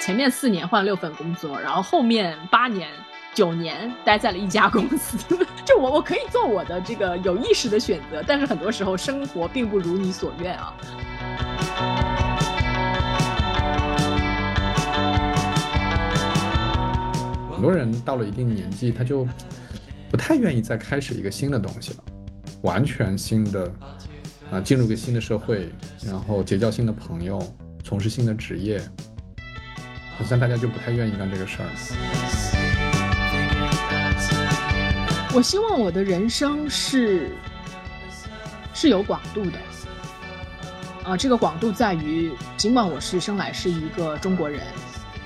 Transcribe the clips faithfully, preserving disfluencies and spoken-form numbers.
前面四年换六份工作，然后后面八年九年待在了一家公司。就我我可以做我的这个有意识的选择，但是很多时候生活并不如你所愿啊。很多人到了一定年纪，他就不太愿意再开始一个新的东西了，完全新的啊，进入一个新的社会，然后结交新的朋友，从事新的职业，好像大家就不太愿意干这个事儿。我希望我的人生是是有广度的啊，这个广度在于，尽管我是生来是一个中国人，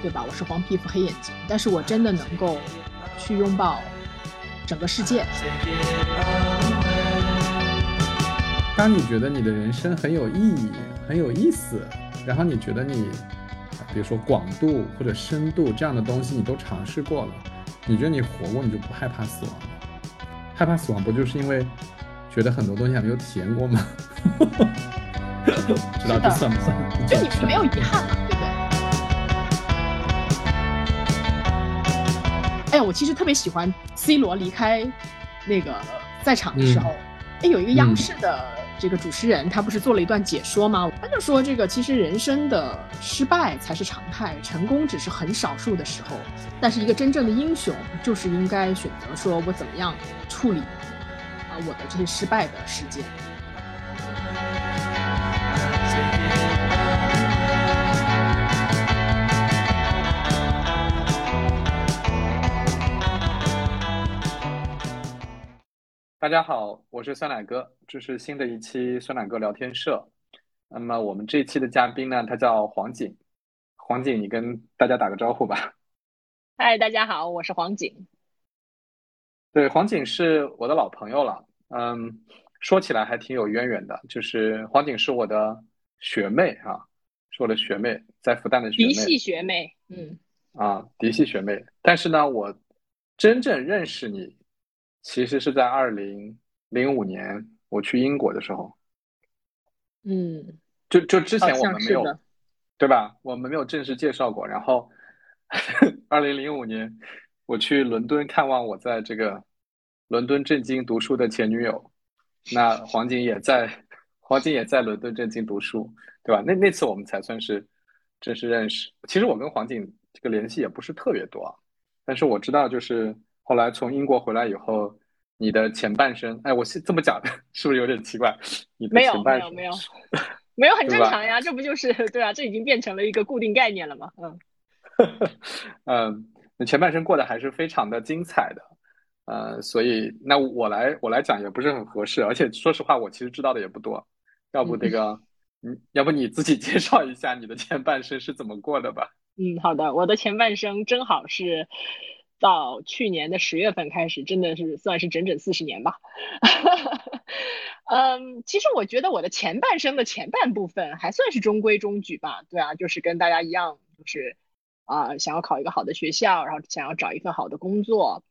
对吧？我是黄皮肤黑眼睛，但是我真的能够去拥抱整个世界。当你觉得你的人生很有意义、很有意思，然后你觉得你，比如说广度或者深度这样的东西你都尝试过了，你觉得你活过，你就不害怕死亡了。害怕死亡不就是因为觉得很多东西还没有体验过吗？知道这算不算？就你没有遗憾嘛，对不对？哎，我其实特别喜欢 C 罗离开那个赛场的时候，哎、嗯，有一个央视的这个主持人、嗯，他不是做了一段解说吗？他就说，这个其实人生的失败才是常态，成功只是很少数的时候。但是一个真正的英雄，就是应该选择说我怎么样处理啊我的这些失败的事件。大家好，我是酸奶哥，这是新的一期酸奶哥聊天社。那么我们这一期的嘉宾呢，他叫黄景。黄景，你跟大家打个招呼吧。嗨，大家好，我是黄景。对，黄景是我的老朋友了，嗯，说起来还挺有渊源的，就是黄景是我的学妹啊，是我的学妹，在复旦的学妹，嫡系学妹，嗯，啊，嫡系学妹。但是呢，我真正认识你，其实是在二零零五年我去英国的时候，嗯，就就之前我们没有，对吧？我们没有正式介绍过。然后二零零五年我去伦敦看望我在这个伦敦政经读书的前女友，那黄景也在黄景也在伦敦政经读书，对吧？那那次我们才算是正式认识。其实我跟黄景这个联系也不是特别多，但是我知道就是。后来从英国回来以后，你的前半生，哎，我是这么讲的，是不是有点奇怪？你的前半生没有没有没有没有很正常呀，这不就是对啊？这已经变成了一个固定概念了嘛，嗯嗯，你前半生过得还是非常的精彩的，呃，所以那我来我来讲也不是很合适，而且说实话，我其实知道的也不多，要不这个，嗯，要不你自己介绍一下你的前半生是怎么过的吧？嗯，好的，我的前半生正好是。到去年的十月份开始，真的是算是整整四十年吧。嗯，其实我觉得我的前半生的前半部分还算是中规中矩吧。对啊，就是跟大家一样，就是啊、呃，想要考一个好的学校，然后想要找一份好的工作，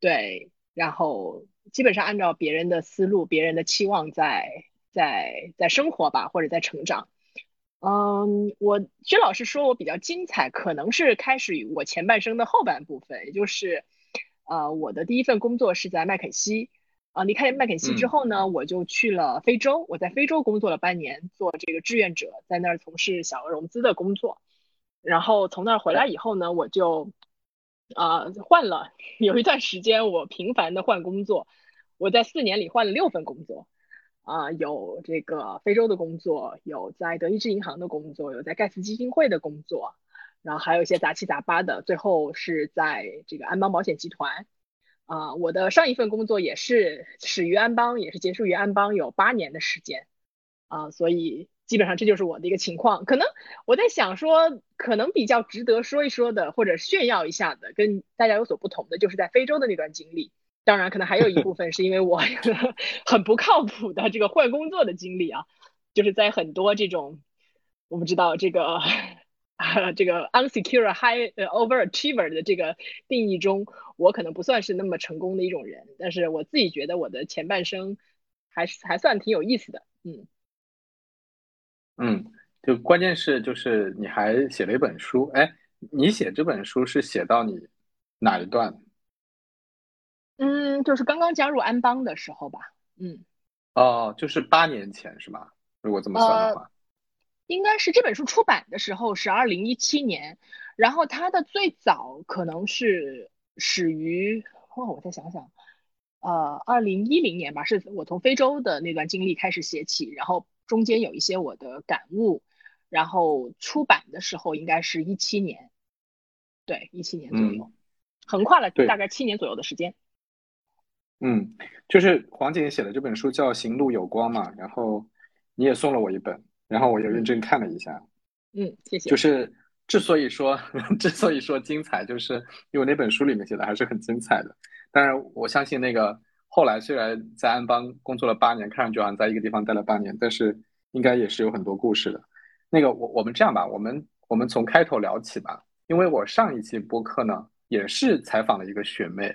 对，然后基本上按照别人的思路、别人的期望在在在生活吧，或者在成长。嗯，我薛老师说我比较精彩，可能是开始于我前半生的后半部分，也就是，呃，我的第一份工作是在麦肯锡，啊、呃，离开麦肯锡之后呢，我就去了非洲，我在非洲工作了半年，做这个志愿者，在那儿从事小额融资的工作，然后从那儿回来以后呢，我就，啊、呃，换了，有一段时间我频繁的换工作，我在四年里换了六份工作。啊、呃，有这个非洲的工作，有在德意志银行的工作，有在盖茨基金会的工作，然后还有一些杂七杂八的，最后是在这个安邦保险集团。啊、呃，我的上一份工作也是始于安邦，也是结束于安邦，有八年的时间。啊、呃，所以基本上这就是我的一个情况。可能我在想说，可能比较值得说一说的，或者炫耀一下的，跟大家有所不同的，就是在非洲的那段经历。当然可能还有一部分是因为我很不靠谱的这个换工作的经历啊，就是在很多这种我不知道这个、啊、这个 unsecure high overachiever 的这个定义中，我可能不算是那么成功的一种人，但是我自己觉得我的前半生还还算挺有意思的。嗯嗯，就关键是就是你还写了一本书，哎，你写这本书是写到你哪一段？嗯，就是刚刚加入安邦的时候吧。嗯，哦，就是八年前是吗？如果这么算的话，呃、应该是这本书出版的时候是二零一七年，然后它的最早可能是始于，哦，我再想想，呃，二零一零年吧，是我从非洲的那段经历开始写起，然后中间有一些我的感悟，然后出版的时候应该是一七年，对，一七年左右，嗯、横跨了大概七年左右的时间。嗯，就是黄姐写的这本书叫《行路有光》嘛，然后你也送了我一本，然后我也认真看了一下。嗯，谢谢。就是之所以说之所以说精彩，就是因为那本书里面写的还是很精彩的。当然，我相信那个后来虽然在安邦工作了八年，看上去好像在一个地方待了八年，但是应该也是有很多故事的。那个我我们这样吧，我们我们从开头聊起吧，因为我上一期播客呢也是采访了一个学妹。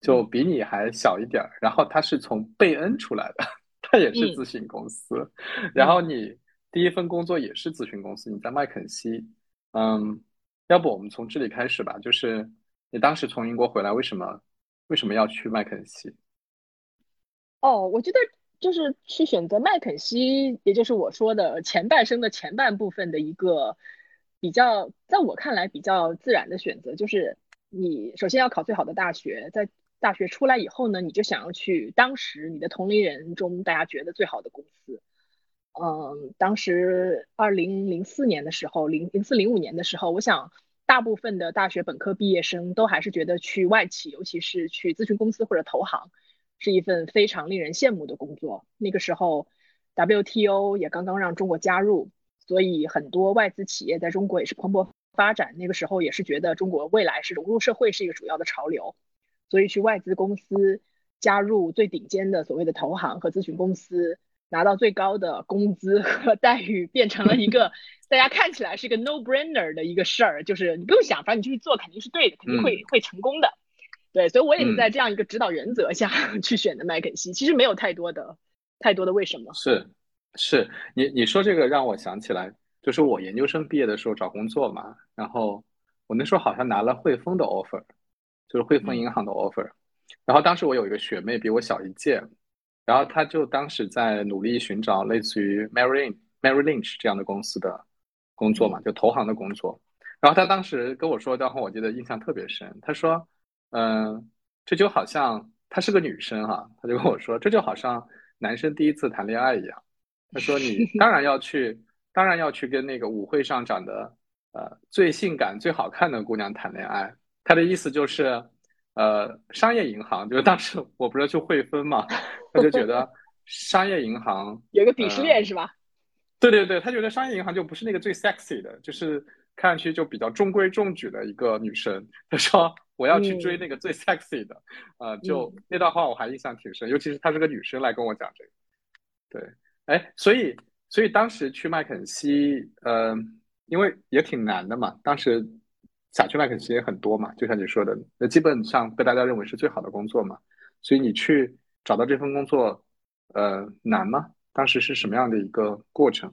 就比你还小一点，然后他是从贝恩出来的，他也是咨询公司、嗯、然后你第一份工作也是咨询公司，你在麦肯锡。嗯，要不我们从这里开始吧，就是你当时从英国回来为什么为什么要去麦肯锡？哦，我觉得就是去选择麦肯锡，也就是我说的前半生的前半部分的一个比较，在我看来比较自然的选择，就是你首先要考最好的大学，在大学出来以后呢，你就想要去当时你的同龄人中大家觉得最好的公司。嗯，当时二零零四年的时候，零零四零五年的时候，我想大部分的大学本科毕业生都还是觉得去外企，尤其是去咨询公司或者投行，是一份非常令人羡慕的工作。那个时候 W T O 也刚刚让中国加入，所以很多外资企业在中国也是蓬勃发展。那个时候也是觉得中国未来是融入社会是一个主要的潮流。所以去外资公司加入最顶尖的所谓的投行和咨询公司，拿到最高的工资和待遇，变成了一个大家看起来是一个 no-brainer 的一个事儿，就是你不用想，反正你去做肯定是对的，肯定会、嗯、会成功的。对，所以我也是在这样一个指导原则下、嗯、去选的麦肯锡，其实没有太多的太多的为什么。是是，你你说这个让我想起来，就是我研究生毕业的时候找工作嘛，然后我那时候好像拿了汇丰的 offer。就是汇丰银行的 offer， 然后当时我有一个学妹比我小一届，然后她就当时在努力寻找类似于 Merrill Lynch 这样的公司的工作嘛，就投行的工作。然后她当时跟我说，然后我记得印象特别深，她说，嗯、呃，这就好像她是个女生哈、啊，她就跟我说，这就好像男生第一次谈恋爱一样。她说你当然要去，当然要去跟那个舞会上长得呃最性感、最好看的姑娘谈恋爱。他的意思就是，呃，商业银行，就是当时我不是去汇丰嘛，他就觉得商业银行有个鄙视链是吧、呃？对对对，他觉得商业银行就不是那个最 sexy 的，就是看上去就比较中规中矩的一个女生。他说我要去追那个最 sexy 的，嗯、呃，就那段话我还印象挺深，尤其是她是个女生来跟我讲这个。对，哎，所以所以当时去麦肯锡，呃，因为也挺难的嘛，当时。想去麦肯锡也很多嘛，就像你说的，那基本上被大家认为是最好的工作嘛，所以你去找到这份工作，呃，难吗？当时是什么样的一个过程？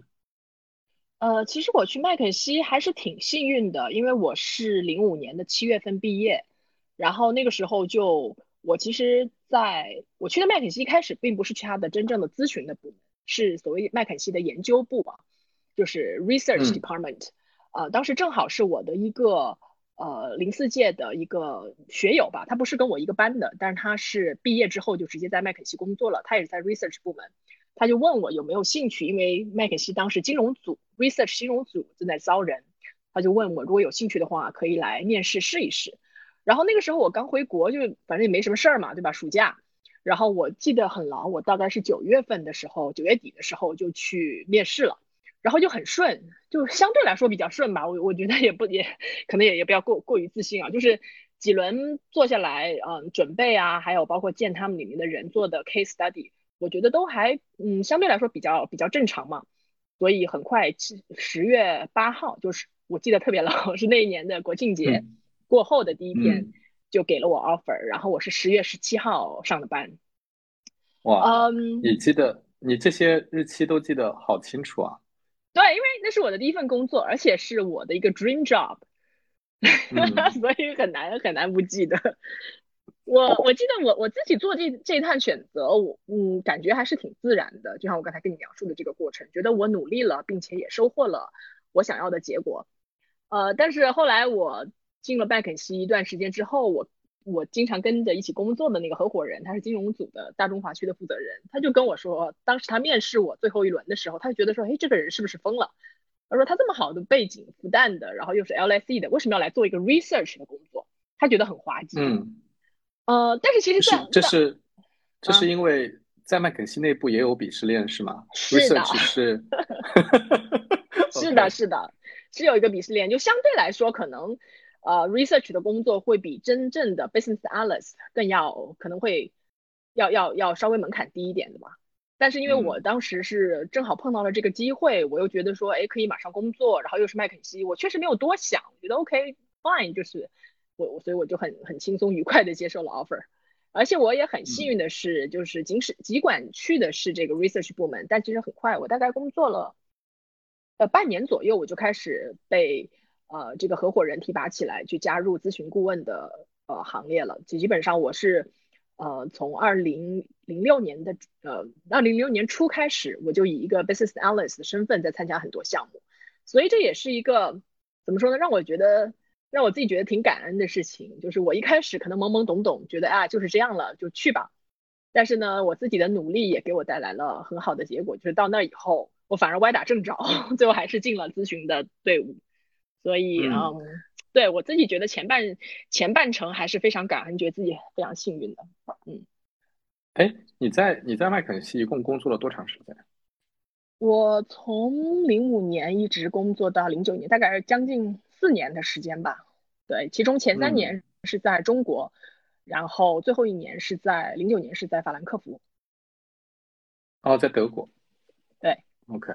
呃，其实我去麦肯锡还是挺幸运的，因为我是零五年的七月份毕业，然后那个时候就我其实在我去的麦肯锡一开始并不是去他的真正的咨询的部门，是所谓麦肯锡的研究部嘛，就是 research department、嗯。呃，当时正好是我的一个。呃，零四届的一个学友吧，他不是跟我一个班的，但是他是毕业之后就直接在麦肯锡工作了，他也是在 research 部门，他就问我有没有兴趣，因为麦肯锡当时金融组 research 金融组正在招人，他就问我如果有兴趣的话可以来面试试一试。然后那个时候我刚回国，就反正也没什么事儿嘛，对吧，暑假。然后我记得很牢，我大概是九月份的时候，九月底的时候就去面试了。然后就很顺，就相对来说比较顺吧，我我觉得也不也可能也也不要过过于自信啊，就是几轮做下来，嗯，准备啊，还有包括见他们里面的人做的 case study， 我觉得都还嗯相对来说比较比较正常嘛，所以很快十月八号就是我记得特别牢，是那一年的国庆节过后的第一天、嗯、就给了我 offer， 然后我是十月十七号上的班。哇，嗯，你记得你这些日期都记得好清楚啊。对，因为那是我的第一份工作，而且是我的一个 dream job，所以很难很难不记得。我我记得我我自己做这这一趟选择，我嗯感觉还是挺自然的，就像我刚才跟你描述的这个过程，觉得我努力了，并且也收获了我想要的结果。呃，但是后来我进了麦肯锡一段时间之后，我我经常跟着一起工作的那个合伙人，他是金融组的大中华区的负责人，他就跟我说，当时他面试我最后一轮的时候，他就觉得说，哎，这个人是不是疯了？他说他这么好的背景，复旦的，然后又是 L S E 的，为什么要来做一个 research 的工作？他觉得很滑稽。嗯。呃，但是其实在这是这是因为在麦肯锡内部也有鄙视链是吗？是的，是是的，是的，是有一个鄙视链，就相对来说可能呃 research 的工作会比真正的 business analyst 更要可能会要要要稍微门槛低一点的吧。但是因为我当时是正好碰到了这个机会，嗯、我又觉得说，哎，可以马上工作，然后又是麦肯锡，我确实没有多想，我觉得 OK fine 就是。我所以我就很很轻松愉快的接受了 offer， 而且我也很幸运的是，就是即使尽管去的是这个 research 部门，但其实很快我大概工作了呃半年左右，我就开始被呃这个合伙人提拔起来，去加入咨询顾问的呃行列了。基本上我是呃从二零零六年的呃二零零六年初开始，我就以一个 business analyst 的身份在参加很多项目，所以这也是一个怎么说呢，让我觉得。让我自己觉得挺感恩的事情，就是我一开始可能懵懵懂懂，觉得啊就是这样了，就去吧。但是呢，我自己的努力也给我带来了很好的结果，就是到那以后，我反而歪打正着，最后还是进了咨询的队伍。所以，嗯，嗯对我自己觉得前半前半程还是非常感恩，觉得自己非常幸运的。嗯，哎，你在你在麦肯锡一共工作了多长时间？我从零五年一直工作到零九年，大概是将近。四年的时间吧，对，其中前三年是在中国，嗯、然后最后一年是在零九年是在法兰克福。哦，在德国。对。OK。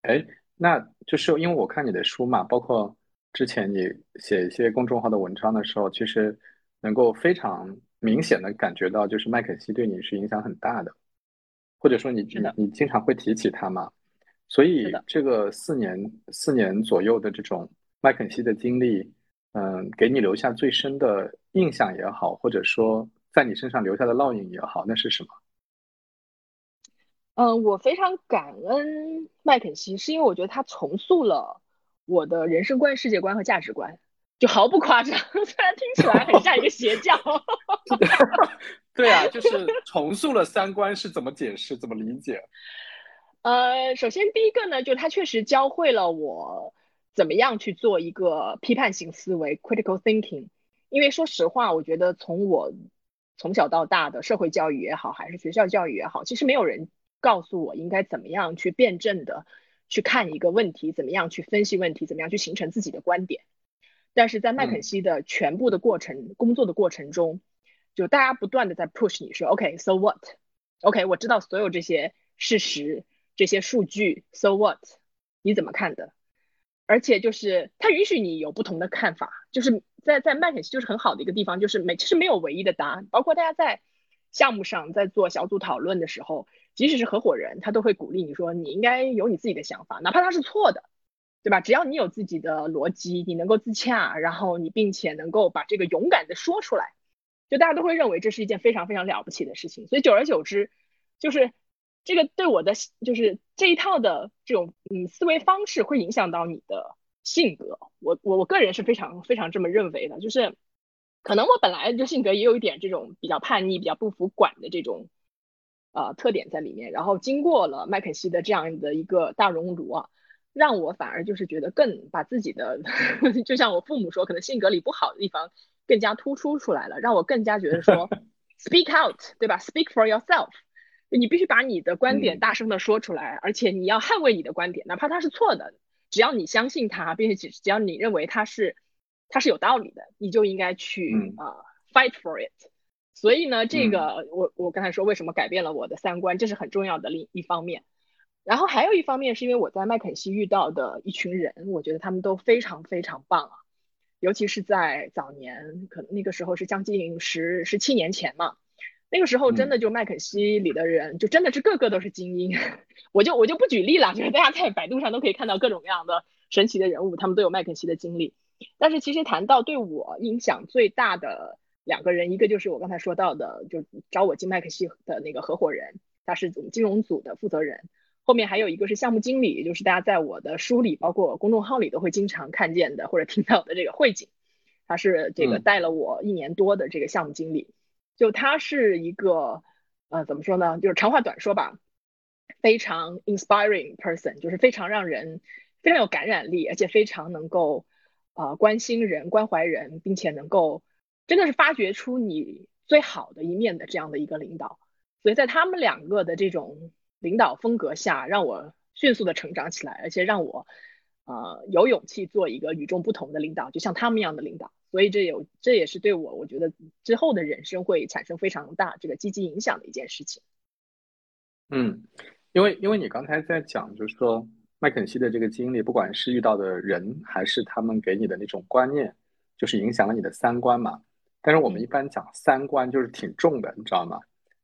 哎，那就是因为我看你的书嘛，包括之前你写一些公众号的文章的时候，其实能够非常明显的感觉到，就是麦肯锡对你是影响很大的，或者说你你你经常会提起它嘛，所以这个四年四年左右的这种。麦肯锡的经历，嗯，给你留下最深的印象也好，或者说在你身上留下的烙印也好，那是什么？嗯，我非常感恩麦肯锡，是因为我觉得它重塑了我的人生观、世界观和价值观，就毫不夸张。虽然听起来很像一个邪教。对啊，就是重塑了三观是怎么解释、怎么理解？呃，首先第一个呢，就它确实教会了我。怎么样去做一个批判性思维 critical thinking， 因为说实话我觉得从我从小到大的社会教育也好还是学校教育也好，其实没有人告诉我应该怎么样去辩证的去看一个问题，怎么样去分析问题，怎么样去形成自己的观点。但是在麦肯锡的全部的过程、嗯、工作的过程中，就大家不断的在 push 你说 OK so what， OK 我知道所有这些事实这些数据 so what 你怎么看的，而且就是它允许你有不同的看法，就是在在麦肯锡就是很好的一个地方，就是没其实没有唯一的答案。包括大家在项目上在做小组讨论的时候，即使是合伙人，他都会鼓励你说你应该有你自己的想法，哪怕他是错的，对吧？只要你有自己的逻辑，你能够自洽，然后你并且能够把这个勇敢的说出来，就大家都会认为这是一件非常非常了不起的事情。所以久而久之，就是。这个对我的就是这一套的这种嗯思维方式会影响到你的性格，我我我个人是非常非常这么认为的，就是可能我本来就性格也有一点这种比较叛逆、比较不服管的这种呃特点在里面，然后经过了麦肯锡的这样的一个大熔炉啊，让我反而就是觉得更把自己的就像我父母说，可能性格里不好的地方更加突出出来了，让我更加觉得说 speak out， 对吧 ？Speak for yourself。你必须把你的观点大声的说出来、嗯、而且你要捍卫你的观点，哪怕它是错的，只要你相信它，并且只要你认为它是它是有道理的，你就应该去、嗯呃、fight for it。 所以呢这个我我刚才说为什么改变了我的三观，这是很重要的一方面。然后还有一方面是因为我在麦肯锡遇到的一群人，我觉得他们都非常非常棒啊，尤其是在早年，可能那个时候是将近十十七年前嘛，那个时候真的就麦肯锡里的人、嗯、就真的是个个都是精英，我就我就不举例了，就是大家在百度上都可以看到各种各样的神奇的人物，他们都有麦肯锡的经历。但是其实谈到对我影响最大的两个人，一个就是我刚才说到的，就找我进麦肯锡的那个合伙人，他是我们金融组的负责人。后面还有一个是项目经理，也就是大家在我的书里包括公众号里都会经常看见的或者听到的这个慧景，他是这个带了我一年多的这个项目经理。嗯、就他是一个呃怎么说呢，就是长话短说吧，非常 inspiring person， 就是非常让人非常有感染力，而且非常能够呃关心人关怀人，并且能够真的是发掘出你最好的一面的这样的一个领导。所以在他们两个的这种领导风格下，让我迅速的成长起来，而且让我呃有勇气做一个与众不同的领导，就像他们一样的领导。所以这有这也是对我我觉得之后的人生会产生非常大这个积极影响的一件事情。嗯，因为因为你刚才在讲就是说麦肯锡的这个经历，不管是遇到的人还是他们给你的那种观念，就是影响了你的三观嘛。但是我们一般讲三观就是挺重的，你知道吗？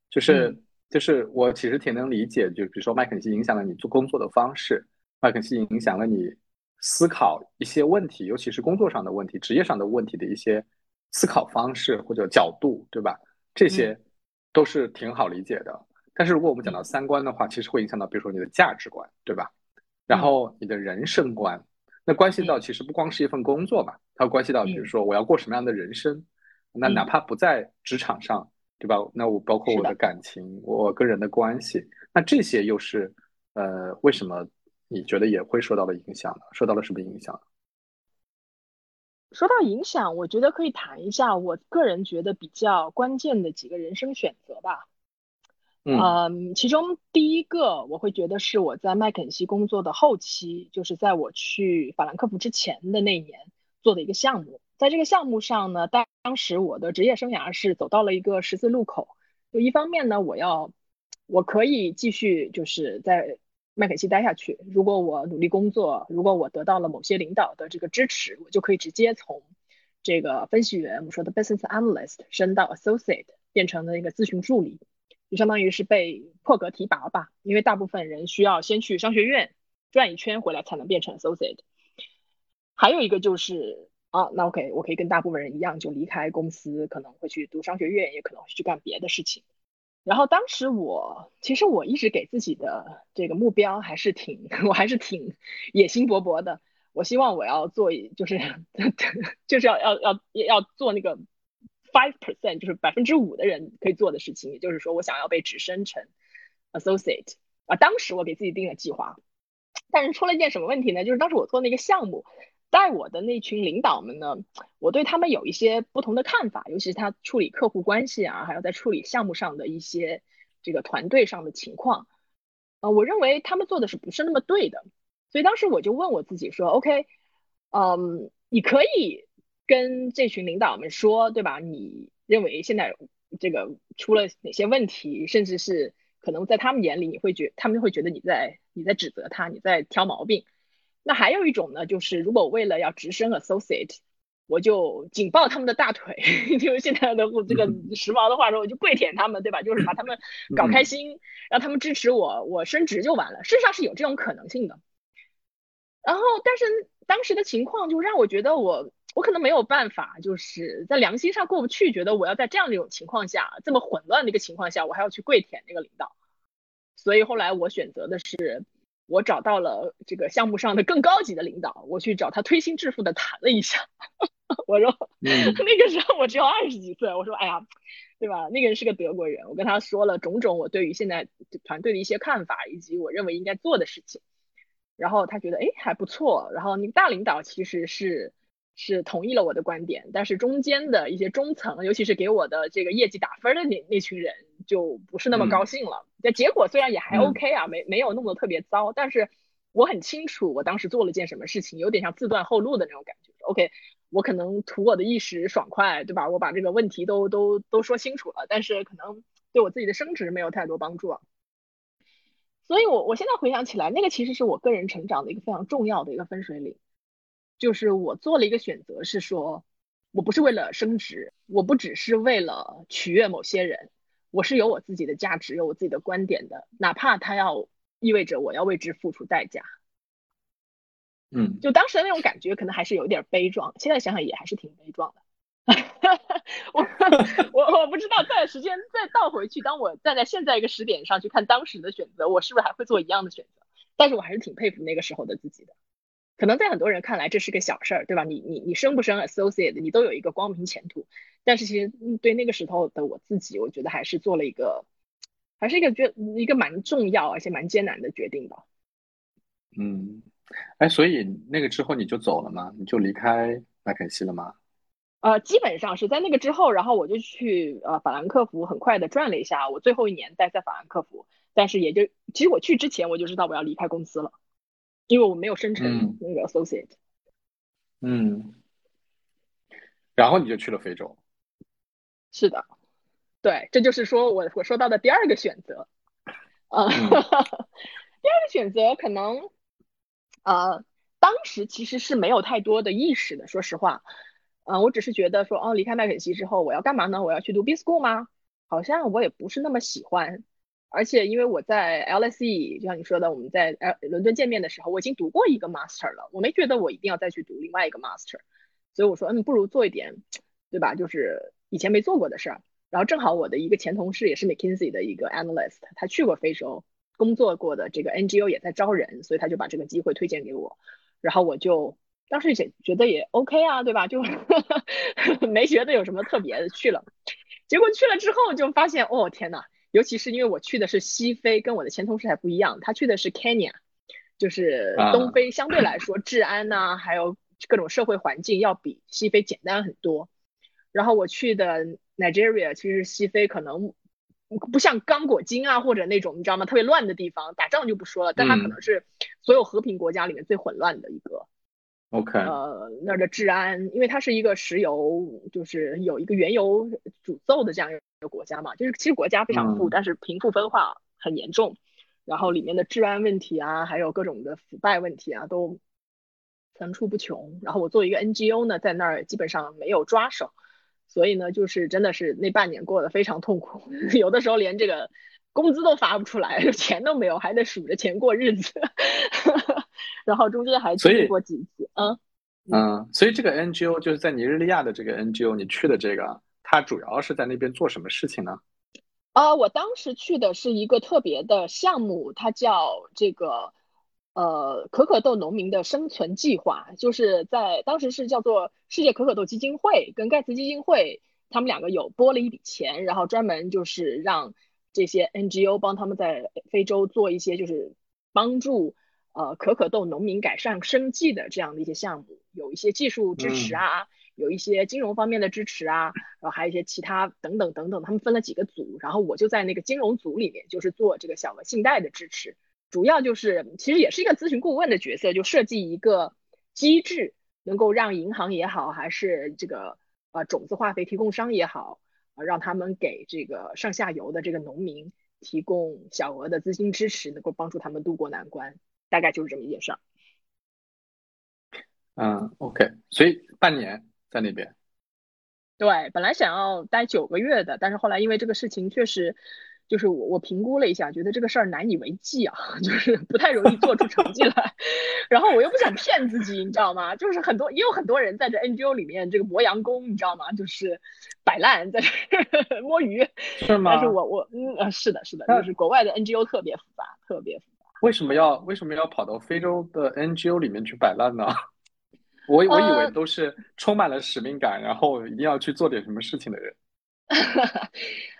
就是、嗯就是我其实挺能理解，就比如说麦肯锡影响了你做工作的方式，麦肯锡影响了你思考一些问题，尤其是工作上的问题职业上的问题的一些思考方式或者角度，对吧？这些都是挺好理解的、嗯、但是如果我们讲到三观的话，其实会影响到比如说你的价值观，对吧？然后你的人生观，那关系到其实不光是一份工作嘛，它关系到比如说我要过什么样的人生、嗯、那哪怕不在职场上，对吧？那我包括我的感情，我跟人的关系，那这些又是呃，为什么你觉得也会受到了影响呢？受到了什么影响？说到影响，我觉得可以谈一下我个人觉得比较关键的几个人生选择吧。嗯，呃、其中第一个我会觉得是我在麦肯锡工作的后期，就是在我去法兰克福之前的那一年做的一个项目。在这个项目上呢，当时我的职业生涯是走到了一个十字路口。就一方面呢，我要我可以继续就是在麦肯锡待下去，如果我努力工作，如果我得到了某些领导的这个支持，我就可以直接从这个分析员，我们说的 business analyst 升到 associate， 变成了一个咨询助理，就相当于是被破格提拔吧。因为大部分人需要先去商学院转一圈回来才能变成 associate。 还有一个就是啊，那 OK， 我可以跟大部分人一样就离开公司，可能会去读商学院，也可能会去干别的事情。然后当时我其实我一直给自己的这个目标还是挺我还是挺野心勃勃的，我希望我要做就是就是要要要要做那个 百分之五 就是 百分之五 的人可以做的事情，也就是说我想要被直升成 associate 啊。当时我给自己定了计划，但是出了一件什么问题呢？就是当时我做那个项目带我的那群领导们呢，我对他们有一些不同的看法，尤其是他处理客户关系啊，还有在处理项目上的一些这个团队上的情况、呃、我认为他们做的是不是那么对的。所以当时我就问我自己说 OK， 嗯，你可以跟这群领导们说，对吧？你认为现在这个出了哪些问题，甚至是可能在他们眼里你会觉他们会觉得你在你在指责他，你在挑毛病。那还有一种呢，就是如果为了要直升 associate， 我就紧抱他们的大腿，就是现在的这个时髦的话说，我就跪舔他们，对吧？就是把他们搞开心，让他们支持我，我升职就完了。事实上是有这种可能性的。然后，但是当时的情况就让我觉得我我可能没有办法，就是在良心上过不去，觉得我要在这样的一种情况下，这么混乱的一个情况下，我还要去跪舔那个领导。所以后来我选择的是，我找到了这个项目上的更高级的领导，我去找他推心置腹的谈了一下。我说、嗯、那个时候我只有二十几岁，我说哎呀，对吧？那个人是个德国人，我跟他说了种种我对于现在团队的一些看法，以及我认为应该做的事情。然后他觉得哎还不错，然后那个大领导其实是是同意了我的观点，但是中间的一些中层，尤其是给我的这个业绩打分的那那群人就不是那么高兴了。那、嗯、结果虽然也还 OK 啊，嗯、没没有弄得特别糟，但是我很清楚我当时做了件什么事情，有点像自断后路的那种感觉。OK， 我可能图我的一时爽快，对吧？我把这个问题都都都说清楚了，但是可能对我自己的升职没有太多帮助啊。所以我我现在回想起来，那个其实是我个人成长的一个非常重要的一个分水岭。就是我做了一个选择，是说我不是为了升职，我不只是为了取悦某些人，我是有我自己的价值，有我自己的观点的，哪怕它要意味着我要为之付出代价。嗯，就当时的那种感觉可能还是有点悲壮，现在想想也还是挺悲壮的。我我我不知道在时间再倒回去，当我站在现在一个时点上去看当时的选择，我是不是还会做一样的选择？但是我还是挺佩服那个时候的自己的。可能在很多人看来这是个小事儿，对吧？你你你升不升 associate， 你都有一个光明前途。但是其实对那个时候的我自己，我觉得还是做了一个，还是一个觉一个蛮重要而且蛮艰难的决定吧。嗯，哎，所以那个之后你就走了吗？你就离开麦肯锡了吗？呃，基本上是在那个之后，然后我就去呃法兰克福，很快的转了一下。我最后一年待在法兰克福，但是也就其实我去之前我就知道我要离开公司了。因为我没有生成那个 associate。 嗯, 嗯，然后你就去了非洲。是的，对，这就是说我我说到的第二个选择啊，嗯、第二个选择可能呃当时其实是没有太多的意识的，说实话，嗯、呃，我只是觉得说哦，离开麦肯锡之后我要干嘛呢？我要去读 B school 吗？好像我也不是那么喜欢。而且因为我在 L S E， 就像你说的，我们在伦敦见面的时候，我已经读过一个 master 了，我没觉得我一定要再去读另外一个 master， 所以我说，嗯，不如做一点，对吧？就是以前没做过的事儿。然后正好我的一个前同事也是 McKinsey 的一个 analyst， 他去过非洲工作过的这个 N G O 也在招人，所以他就把这个机会推荐给我。然后我就当时也觉得也 OK 啊，对吧？就没觉得有什么特别的，去了。结果去了之后就发现，哦，天哪！尤其是因为我去的是西非，跟我的前同事还不一样，他去的是 Kenya， 就是东非相对来说治安啊，还有各种社会环境要比西非简单很多。然后我去的 Nigeria， 其实西非可能不像刚果金啊或者那种你知道吗特别乱的地方，打仗就不说了，但它可能是所有和平国家里面最混乱的一个。OK， 呃，那儿的治安，因为它是一个石油，就是有一个原油诅咒的这样一个国家嘛，就是其实国家非常富，但是贫富分化很严重，然后里面的治安问题啊，还有各种的腐败问题啊，都层出不穷。然后我作为一个 N G O 呢，在那儿基本上没有抓手，所以呢，就是真的是那半年过得非常痛苦，有的时候连这个工资都发不出来，钱都没有，还得数着钱过日子。然后中间还经历过几次，嗯嗯，所以这个 N G O 就是在尼日利亚的这个 N G O， 你去的这个，它主要是在那边做什么事情呢？啊、呃，我当时去的是一个特别的项目，它叫这个呃可可豆农民的生存计划，就是在当时是叫做世界可可豆基金会跟盖茨基金会，他们两个有拨了一笔钱，然后专门就是让这些 N G O 帮他们在非洲做一些就是帮助。呃，可可豆农民改善生计的这样的一些项目，有一些技术支持啊、嗯、有一些金融方面的支持啊，然后还有一些其他等等等等，他们分了几个组，然后我就在那个金融组里面，就是做这个小额信贷的支持，主要就是其实也是一个咨询顾问的角色，就设计一个机制，能够让银行也好，还是这个呃种子化肥提供商也好、呃、让他们给这个上下游的这个农民提供小额的资金支持，能够帮助他们渡过难关，大概就是这么一件事儿。嗯 ，OK， 所以半年在那边。对，本来想要待九个月的，但是后来因为这个事情确实，就是我我评估了一下，觉得这个事儿难以为继啊，就是不太容易做出成绩来。然后我又不想骗自己，你知道吗？就是很多也有很多人在这 N G O 里面这个磨洋工，你知道吗？就是摆烂在这摸鱼。是吗？但是我我嗯是的是的，就是国外的 N G O 特别复杂，特别复杂。为什么要为什么要跑到非洲的 N G O 里面去摆烂呢？我我以为都是充满了使命感，呃、然后一定要去做点什么事情的人。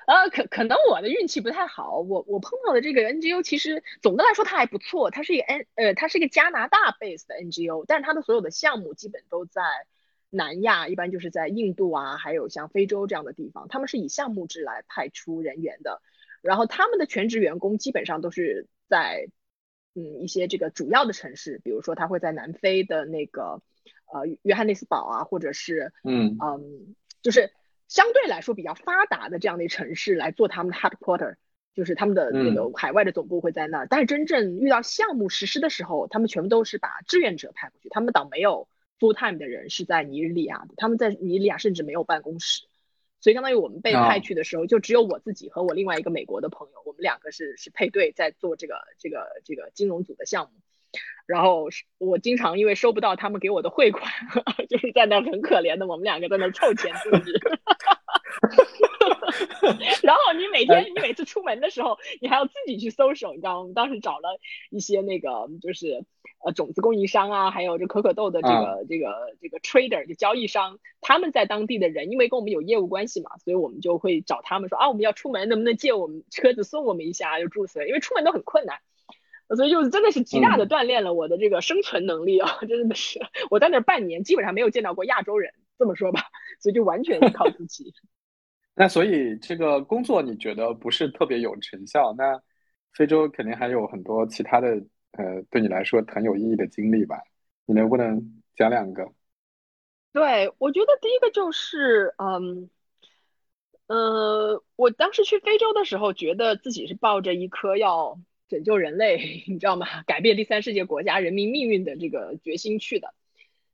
呃，可可能我的运气不太好，我我碰到的这个 N G O 其实总的来说它还不错，它是一个 N 呃它是一个加拿大 base 的 N G O， 但是它的所有的项目基本都在南亚，一般就是在印度啊，还有像非洲这样的地方，他们是以项目制来派出人员的，然后他们的全职员工基本上都是在。嗯，一些这个主要的城市，比如说他会在南非的那个呃约翰内斯堡啊，或者是嗯嗯，就是相对来说比较发达的这样的城市来做他们的 headquarter， 就是他们的那个海外的总部会在那儿、嗯。但是真正遇到项目实施的时候，他们全部都是把志愿者派过去，他们倒没有 full time 的人是在尼日利亚的，他们在尼日利亚甚至没有办公室，所以相当于我们被派去的时候，就只有我自己和我另外一个美国的朋友，我们两个是是配对在做这个这个这个金融组的项目。然后我经常因为收不到他们给我的汇款，就是在那很可怜的我们两个在那凑钱度日。然后你每天你每次出门的时候你还要自己去搜索，你知道我们当时找了一些那个就是呃种子供应商啊，还有这可可豆的这个这个这个 trader 的交易商，他们在当地的人因为跟我们有业务关系嘛，所以我们就会找他们说啊我们要出门能不能借我们车子送我们一下，就诸如此类，因为出门都很困难，所以就真的是极大的锻炼了我的这个生存能力啊、嗯、真的是我在那半年基本上没有见到过亚洲人这么说吧，所以就完全靠自己。那所以这个工作你觉得不是特别有成效，那非洲肯定还有很多其他的呃，对你来说很有意义的经历吧，你能不能讲两个？对，我觉得第一个就是嗯呃，我当时去非洲的时候觉得自己是抱着一颗要拯救人类你知道吗，改变第三世界国家人民命运的这个决心去的，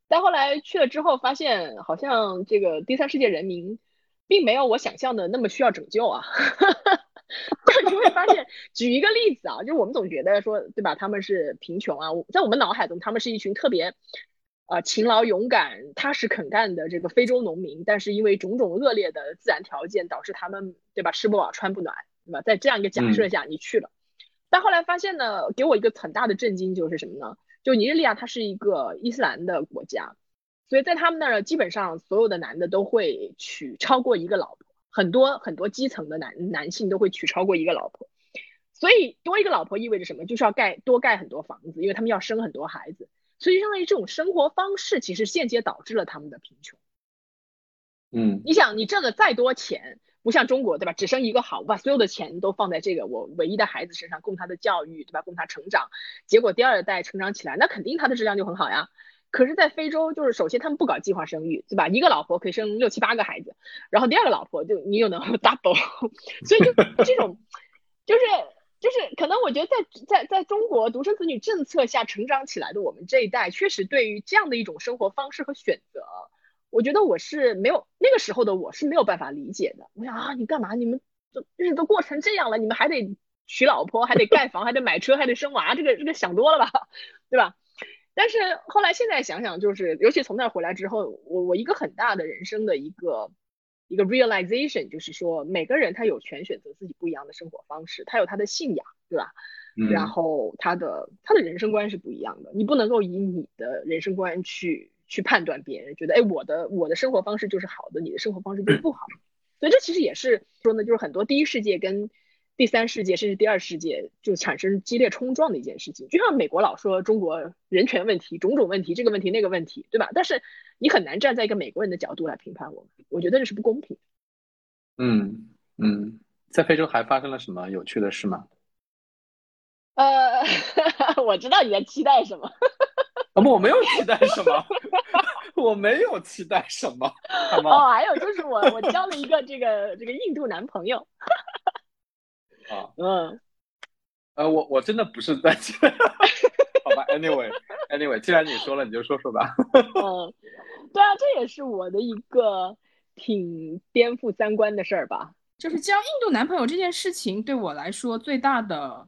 但后来去了之后发现好像这个第三世界人民并没有我想象的那么需要拯救啊就你会发现，举一个例子啊，就是我们总觉得说对吧他们是贫穷啊，在我们脑海中他们是一群特别、呃、勤劳勇敢踏实肯干的这个非洲农民，但是因为种种恶劣的自然条件导致他们对吧吃不饱穿不暖对吧，在这样一个假设下你去了、嗯、但后来发现呢给我一个很大的震惊就是什么呢，就尼日利亚它是一个伊斯兰的国家，所以在他们那儿基本上所有的男的都会娶超过一个老婆，很多很多基层的男男性都会娶超过一个老婆，所以多一个老婆意味着什么，就是要盖多盖很多房子，因为他们要生很多孩子，所以相当于这种生活方式其实间接导致了他们的贫穷。嗯，你想你挣了再多钱不像中国对吧只生一个好，我把所有的钱都放在这个我唯一的孩子身上供他的教育对吧供他成长，结果第二代成长起来那肯定他的质量就很好呀，可是在非洲就是首先他们不搞计划生育对吧，一个老婆可以生六七八个孩子，然后第二个老婆就你又能 double 所以就这种就是就是可能我觉得在在在中国独生子女政策下成长起来的我们这一代确实对于这样的一种生活方式和选择，我觉得我是没有那个时候的我是没有办法理解的，我想啊你干嘛你们日子都过成这样了你们还得娶老婆还得盖房还得买车还得生娃，这个这个想多了吧对吧，但是后来现在想想就是尤其从那回来之后我我一个很大的人生的一个一个 realization 就是说每个人他有权选择自己不一样的生活方式，他有他的信仰对吧、嗯、然后他的他的人生观是不一样的，你不能够以你的人生观去去判断别人，觉得哎我的我的生活方式就是好的你的生活方式就是不好，所以这其实也是说呢就是很多第一世界跟第三世界甚至第二世界就产生激烈冲撞的一件事情，就像美国老说中国人权问题种种问题这个问题那个问题对吧，但是你很难站在一个美国人的角度来评判我们，我觉得这是不公平。嗯嗯，在非洲还发生了什么有趣的事吗？呃，我知道你在期待什么啊、我没有期待什么我没有期待什么哦，还有就是我我交了一个这个这个印度男朋友啊，嗯，呃，我我真的不是在期待好吧 anyway anyway 既然你说了你就说说吧嗯，对啊，这也是我的一个挺颠覆三观的事儿吧，就是交印度男朋友这件事情对我来说最大的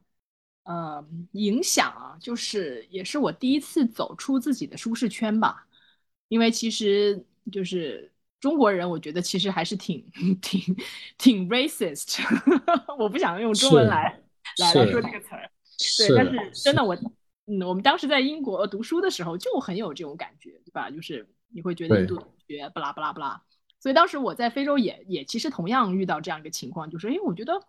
呃，影响啊，就是也是我第一次走出自己的舒适圈吧，因为其实就是中国人我觉得其实还是挺挺挺 racist 我不想用中文来来来说这个词儿，对，但是真的我嗯，我们当时在英国读书的时候就很有这种感觉对吧，就是你会觉得印度同学不啦不啦不啦，所以当时我在非洲也也其实同样遇到这样一个情况，就是哎，我觉得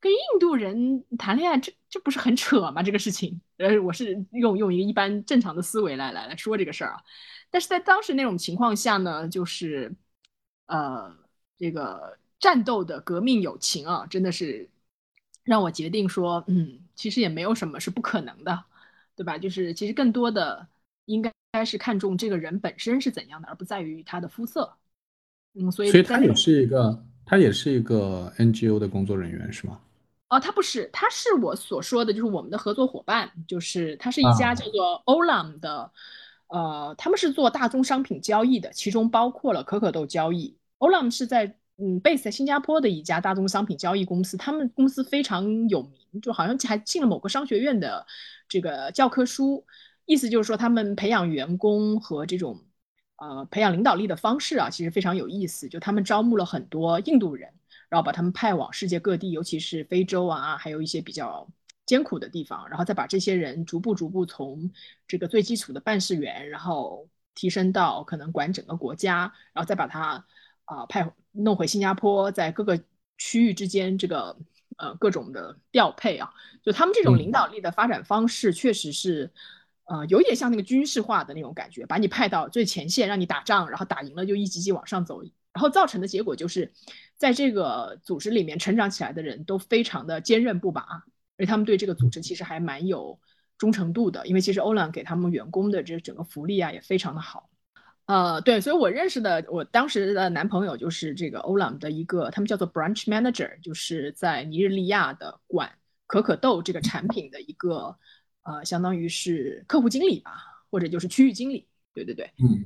跟印度人谈恋爱这这不是很扯吗这个事情，呃，我是用用一个一般正常的思维来来来说这个事儿啊，但是在当时那种情况下呢就是呃，这个战斗的革命友情啊真的是让我决定说嗯，其实也没有什么是不可能的对吧，就是其实更多的应该是看重这个人本身是怎样的而不在于他的肤色。嗯，所以所以他也是一个他也是一个 N G O 的工作人员是吗？哦，他不是，他是我所说的就是我们的合作伙伴，就是他是一家叫做 O L A M 的、啊、呃，他们是做大宗商品交易的，其中包括了可可豆交易。O L A M 是在嗯 base 在新加坡的一家大宗商品交易公司，他们公司非常有名，就好像还进了某个商学院的这个教科书，意思就是说他们培养员工和这种呃培养领导力的方式啊，其实非常有意思，就他们招募了很多印度人，然后把他们派往世界各地，尤其是非洲啊，还有一些比较艰苦的地方，然后再把这些人逐步逐步从这个最基础的办事员，然后提升到可能管整个国家，然后再把他啊、呃、派弄回新加坡，在各个区域之间这个呃各种的调配啊，就他们这种领导力的发展方式，确实是呃有一点像那个军事化的那种感觉，把你派到最前线，让你打仗，然后打赢了就一级级往上走。然后造成的结果就是在这个组织里面成长起来的人都非常的坚韧不拔，而他们对这个组织其实还蛮有忠诚度的，因为其实O L A M给他们员工的这整个福利啊也非常的好。呃，对，所以我认识的我当时的男朋友就是这个O L A M的一个，他们叫做 branch manager， 就是在尼日利亚的管可可豆这个产品的一个呃，相当于是客户经理吧，或者就是区域经理。对对对，嗯。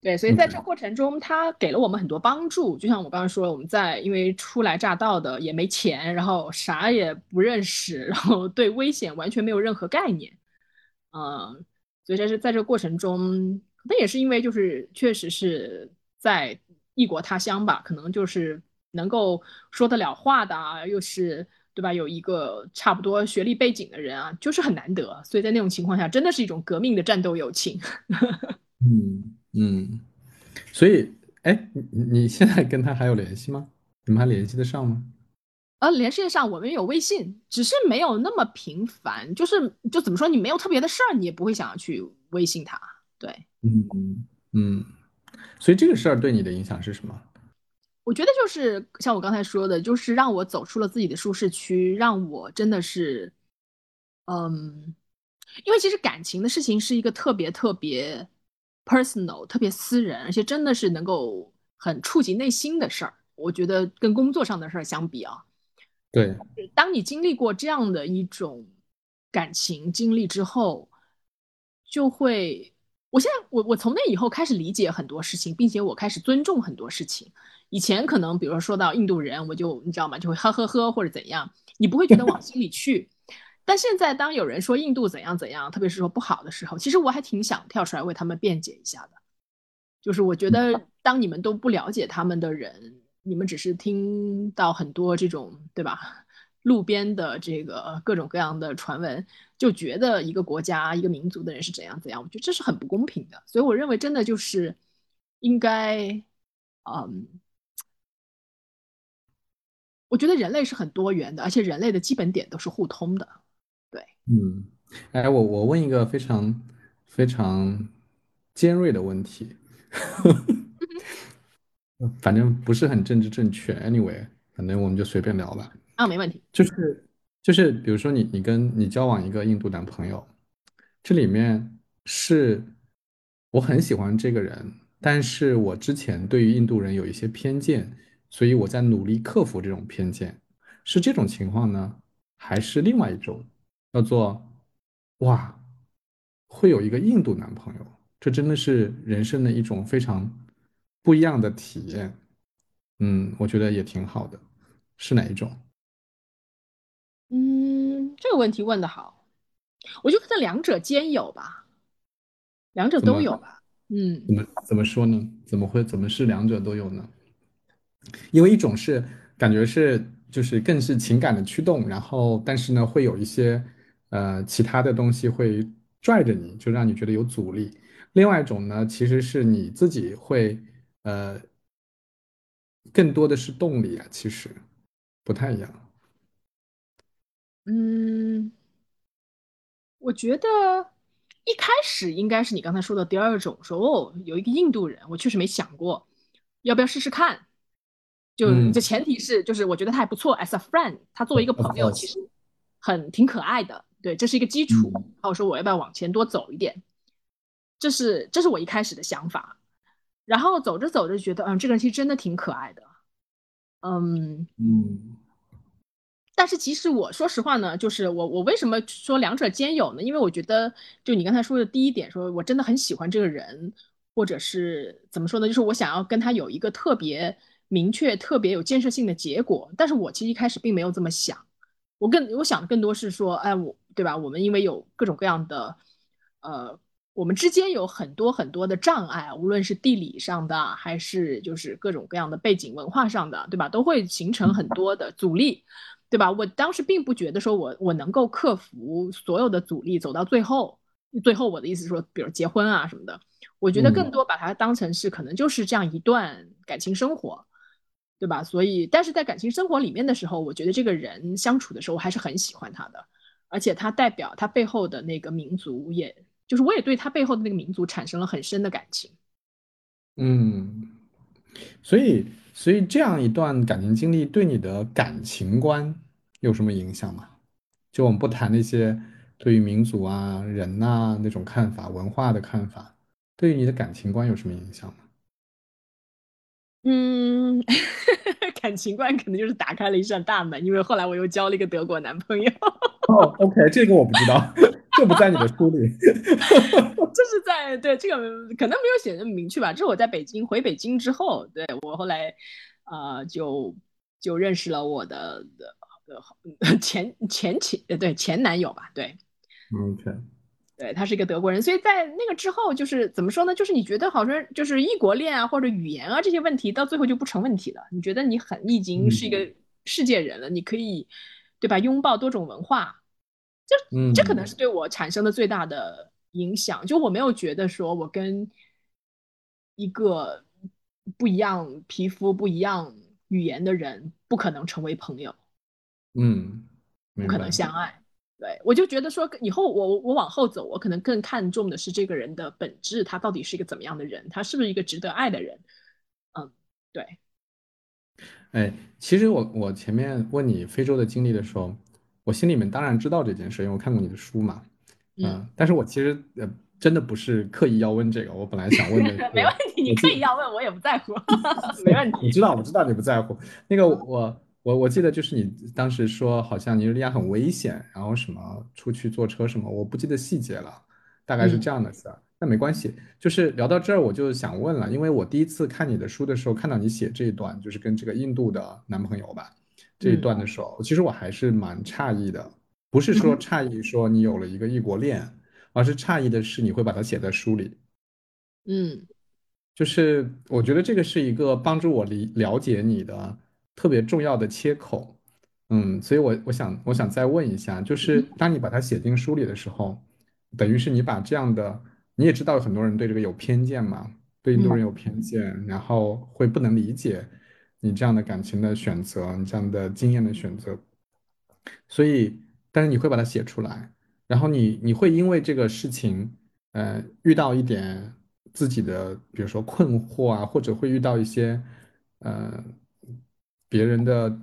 对，所以在这过程中他给了我们很多帮助，就像我刚刚说，我们在因为初来乍到的也没钱，然后啥也不认识，然后对危险完全没有任何概念，嗯，所以在这在这过程中可能也是因为就是确实是在异国他乡吧，可能就是能够说得了话的啊，又是对吧，有一个差不多学历背景的人啊，就是很难得，所以在那种情况下真的是一种革命的战斗友情。嗯嗯，所以哎，你现在跟他还有联系吗？你们还联系得上吗？呃，联系得上，我们有微信，只是没有那么频繁。就是就怎么说，你没有特别的事儿，你也不会想要去微信他。对，嗯嗯。所以这个事儿对你的影响是什么？我觉得就是像我刚才说的，就是让我走出了自己的舒适区，让我真的是，嗯，因为其实感情的事情是一个特别特别。personal 特别私人，而且真的是能够很触及内心的事儿。我觉得跟工作上的事儿相比啊，对，当你经历过这样的一种感情经历之后，就会，我现在我我从那以后开始理解很多事情，并且我开始尊重很多事情。以前可能比如说说到印度人，我就你知道吗，就会呵呵呵或者怎样，你不会觉得往心里去。但现在当有人说印度怎样怎样，特别是说不好的时候，其实我还挺想跳出来为他们辩解一下的。就是我觉得当你们都不了解他们的人，你们只是听到很多这种对吧路边的这个各种各样的传闻，就觉得一个国家一个民族的人是怎样怎样，我觉得这是很不公平的。所以我认为真的就是应该嗯，我觉得人类是很多元的，而且人类的基本点都是互通的。嗯，哎，我我问一个非常非常尖锐的问题，反正不是很政治正确。Anyway， 反正我们就随便聊吧。啊、哦，没问题。就是就是，比如说你你跟你交往一个印度男朋友，这里面是我很喜欢这个人，但是我之前对于印度人有一些偏见，所以我在努力克服这种偏见。是这种情况呢，还是另外一种？叫做哇会有一个印度男朋友，这真的是人生的一种非常不一样的体验。嗯，我觉得也挺好的。是哪一种？嗯，这个问题问得好。我就觉得两者兼有吧，两者都有吧。嗯，怎么怎么说呢？怎么会怎么是两者都有呢？因为一种是感觉是就是更是情感的驱动，然后但是呢会有一些呃，其他的东西会拽着你，就让你觉得有阻力。另外一种呢，其实是你自己会，呃，更多的是动力啊，其实不太一样。嗯，我觉得一开始应该是你刚才说的第二种，说哦，有一个印度人，我确实没想过，要不要试试看？就这前提是，就是我觉得他还不错 ，as a friend， 他作为一个朋友，其实很挺可爱的。对，这是一个基础。然后说我要不要往前多走一点，这是这是我一开始的想法。然后走着走着觉得，嗯，这个人其实真的挺可爱的，嗯嗯。但是其实我说实话呢，就是我我为什么说两者兼有呢？因为我觉得，就你刚才说的第一点，说我真的很喜欢这个人，或者是怎么说呢？就是我想要跟他有一个特别明确特别有建设性的结果，但是我其实一开始并没有这么想，我更我想的更多是说，哎，我对吧？我们因为有各种各样的，呃，我们之间有很多很多的障碍，无论是地理上的，还是就是各种各样的背景文化上的，对吧？都会形成很多的阻力，对吧？我当时并不觉得说我我能够克服所有的阻力走到最后，最后我的意思是说，比如结婚啊什么的，我觉得更多把它当成是可能就是这样一段感情生活。对吧？所以，但是在感情生活里面的时候，我觉得这个人相处的时候，我还是很喜欢他的，而且他代表他背后的那个民族也，也就是我也对他背后的那个民族产生了很深的感情。嗯，所以，所以这样一段感情经历对你的感情观有什么影响吗？就我们不谈那些对于民族啊、人啊那种看法、文化的看法，对于你的感情观有什么影响吗？嗯，感情观可能就是打开了一扇大门，因为后来我又交了一个德国男朋友。哦、oh, ，OK， 这个我不知道，这不在你的书里。这是在对这个可能没有写的明确吧，这是我在北京回北京之后，对我后来呃就就认识了我的前前前对前男友吧，对 ，OK。对，他是一个德国人，所以在那个之后就是怎么说呢，就是你觉得好像就是异国恋啊或者语言啊这些问题到最后就不成问题了，你觉得你很你已经是一个世界人了，你可以对吧拥抱多种文化，这这可能是对我产生的最大的影响，就我没有觉得说我跟一个不一样皮肤不一样语言的人不可能成为朋友，嗯，不可能相爱，对，我就觉得说以后我我往后走，我可能更看重的是这个人的本质，他到底是一个怎么样的人，他是不是一个值得爱的人，嗯，对。哎，其实我我前面问你非洲的经历的时候，我心里面当然知道这件事，因为我看过你的书嘛，嗯，呃、但是我其实呃真的不是刻意要问这个，我本来想问的没问题，你刻意要问我也不在乎，没问题。你知道，我知道你不在乎。那个我。我我记得就是你当时说好像尼日利亚很危险，然后什么出去坐车什么，我不记得细节了，大概是这样的事儿。那没关系，就是聊到这儿我就想问了，因为我第一次看你的书的时候，看到你写这一段，就是跟这个印度的男朋友吧这一段的时候，其实我还是蛮诧异的，不是说诧异说你有了一个异国恋，而是诧异的是你会把它写在书里。嗯，就是我觉得这个是一个帮助我理了解你的特别重要的切口，嗯，所以我我想我想再问一下，就是当你把它写进书里的时候，等于是你把这样的，你也知道很多人对这个有偏见嘛，对印度人有偏见，嗯，然后会不能理解你这样的感情的选择，你这样的经验的选择，所以但是你会把它写出来，然后你你会因为这个事情，呃，遇到一点自己的，比如说困惑啊，或者会遇到一些，呃。别人的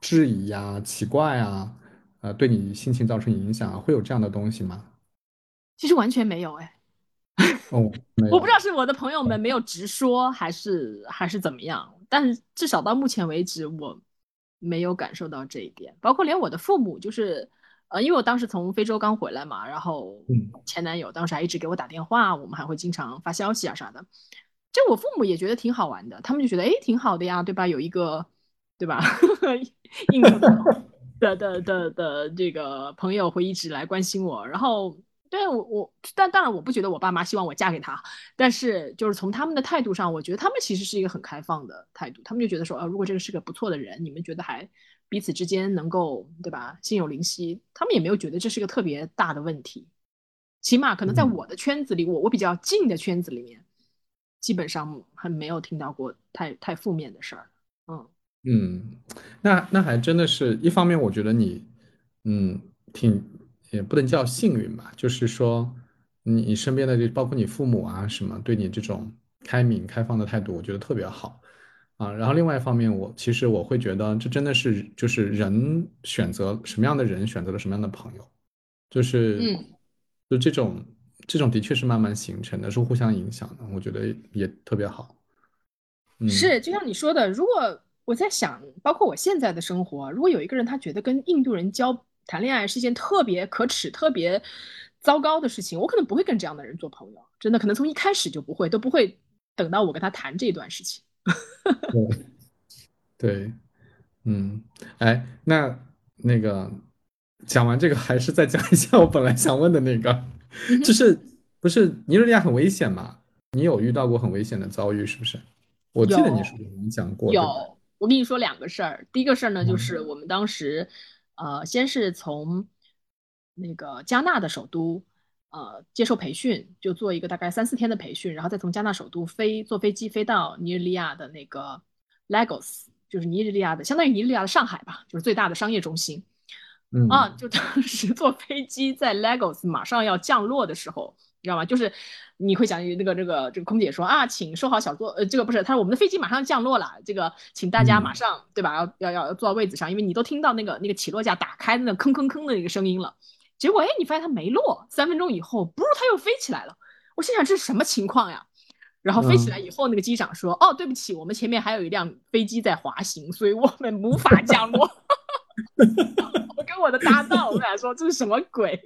质疑啊、奇怪啊，呃，对你心情造成影响啊，会有这样的东西吗？其实完全没有哎。哦，没有。我不知道是我的朋友们没有直说，还是还是怎么样。但是至少到目前为止，我没有感受到这一点。包括连我的父母，就是呃，因为我当时从非洲刚回来嘛，然后前男友当时还一直给我打电话，我们还会经常发消息啊啥的。这我父母也觉得挺好玩的，他们就觉得哎挺好的呀，对吧？有一个。对吧？印度的的的的这个朋友会一直来关心我，然后对我我，但当然我不觉得我爸妈希望我嫁给他，但是就是从他们的态度上，我觉得他们其实是一个很开放的态度，他们就觉得说，啊，如果这个是个不错的人，你们觉得还彼此之间能够对吧，心有灵犀，他们也没有觉得这是个特别大的问题，起码可能在我的圈子里，我我比较近的圈子里面，基本上还没有听到过太太负面的事儿，嗯。嗯，那那还真的是一方面，我觉得你，嗯，挺也不能叫幸运吧，就是说你你身边的这包括你父母啊什么，对你这种开明开放的态度，我觉得特别好啊。然后另外一方面，我其实我会觉得这真的是就是人选择什么样的人，选择了什么样的朋友，就是就这种这种的确是慢慢形成的，是互相影响的，我觉得也特别好。嗯，是，就像你说的，如果。我在想，包括我现在的生活，如果有一个人他觉得跟印度人交谈恋爱是一件特别可耻、特别糟糕的事情，我可能不会跟这样的人做朋友，真的，可能从一开始就不会，都不会等到我跟他谈这段事情。对，对，嗯，哎，那那个讲完这个，还是再讲一下我本来想问的那个，就是不是尼日利亚很危险嘛？你有遇到过很危险的遭遇是不是？我记得你有是不是你讲过，对吧？有，我跟你说两个事儿。第一个事儿呢，就嗯是我们当时，呃，先是从那个加纳的首都，呃，接受培训，就做一个大概三四天的培训，然后再从加纳首都飞坐飞机飞到尼日利亚的那个 Lagos，就是尼日利亚的，相当于尼日利亚的上海吧，就是最大的商业中心。啊，嗯，就当时坐飞机在 Lagos 马上要降落的时候，你知道吗？就是你会讲那个这个这个空姐说啊，请收好小座，呃，这个不是，她说我们的飞机马上降落了，这个请大家马嗯上对吧，要要要坐到位子上，因为你都听到那个那个起落架打开的那吭吭吭的那个声音了。结果哎，你发现它没落，三分钟以后，不是它又飞起来了。我心想这是什么情况呀？然后飞起来嗯以后，那个机长说：“哦，对不起，我们前面还有一辆飞机在滑行，所以我们无法降落。”我跟我的搭档，我们俩说这是什么鬼？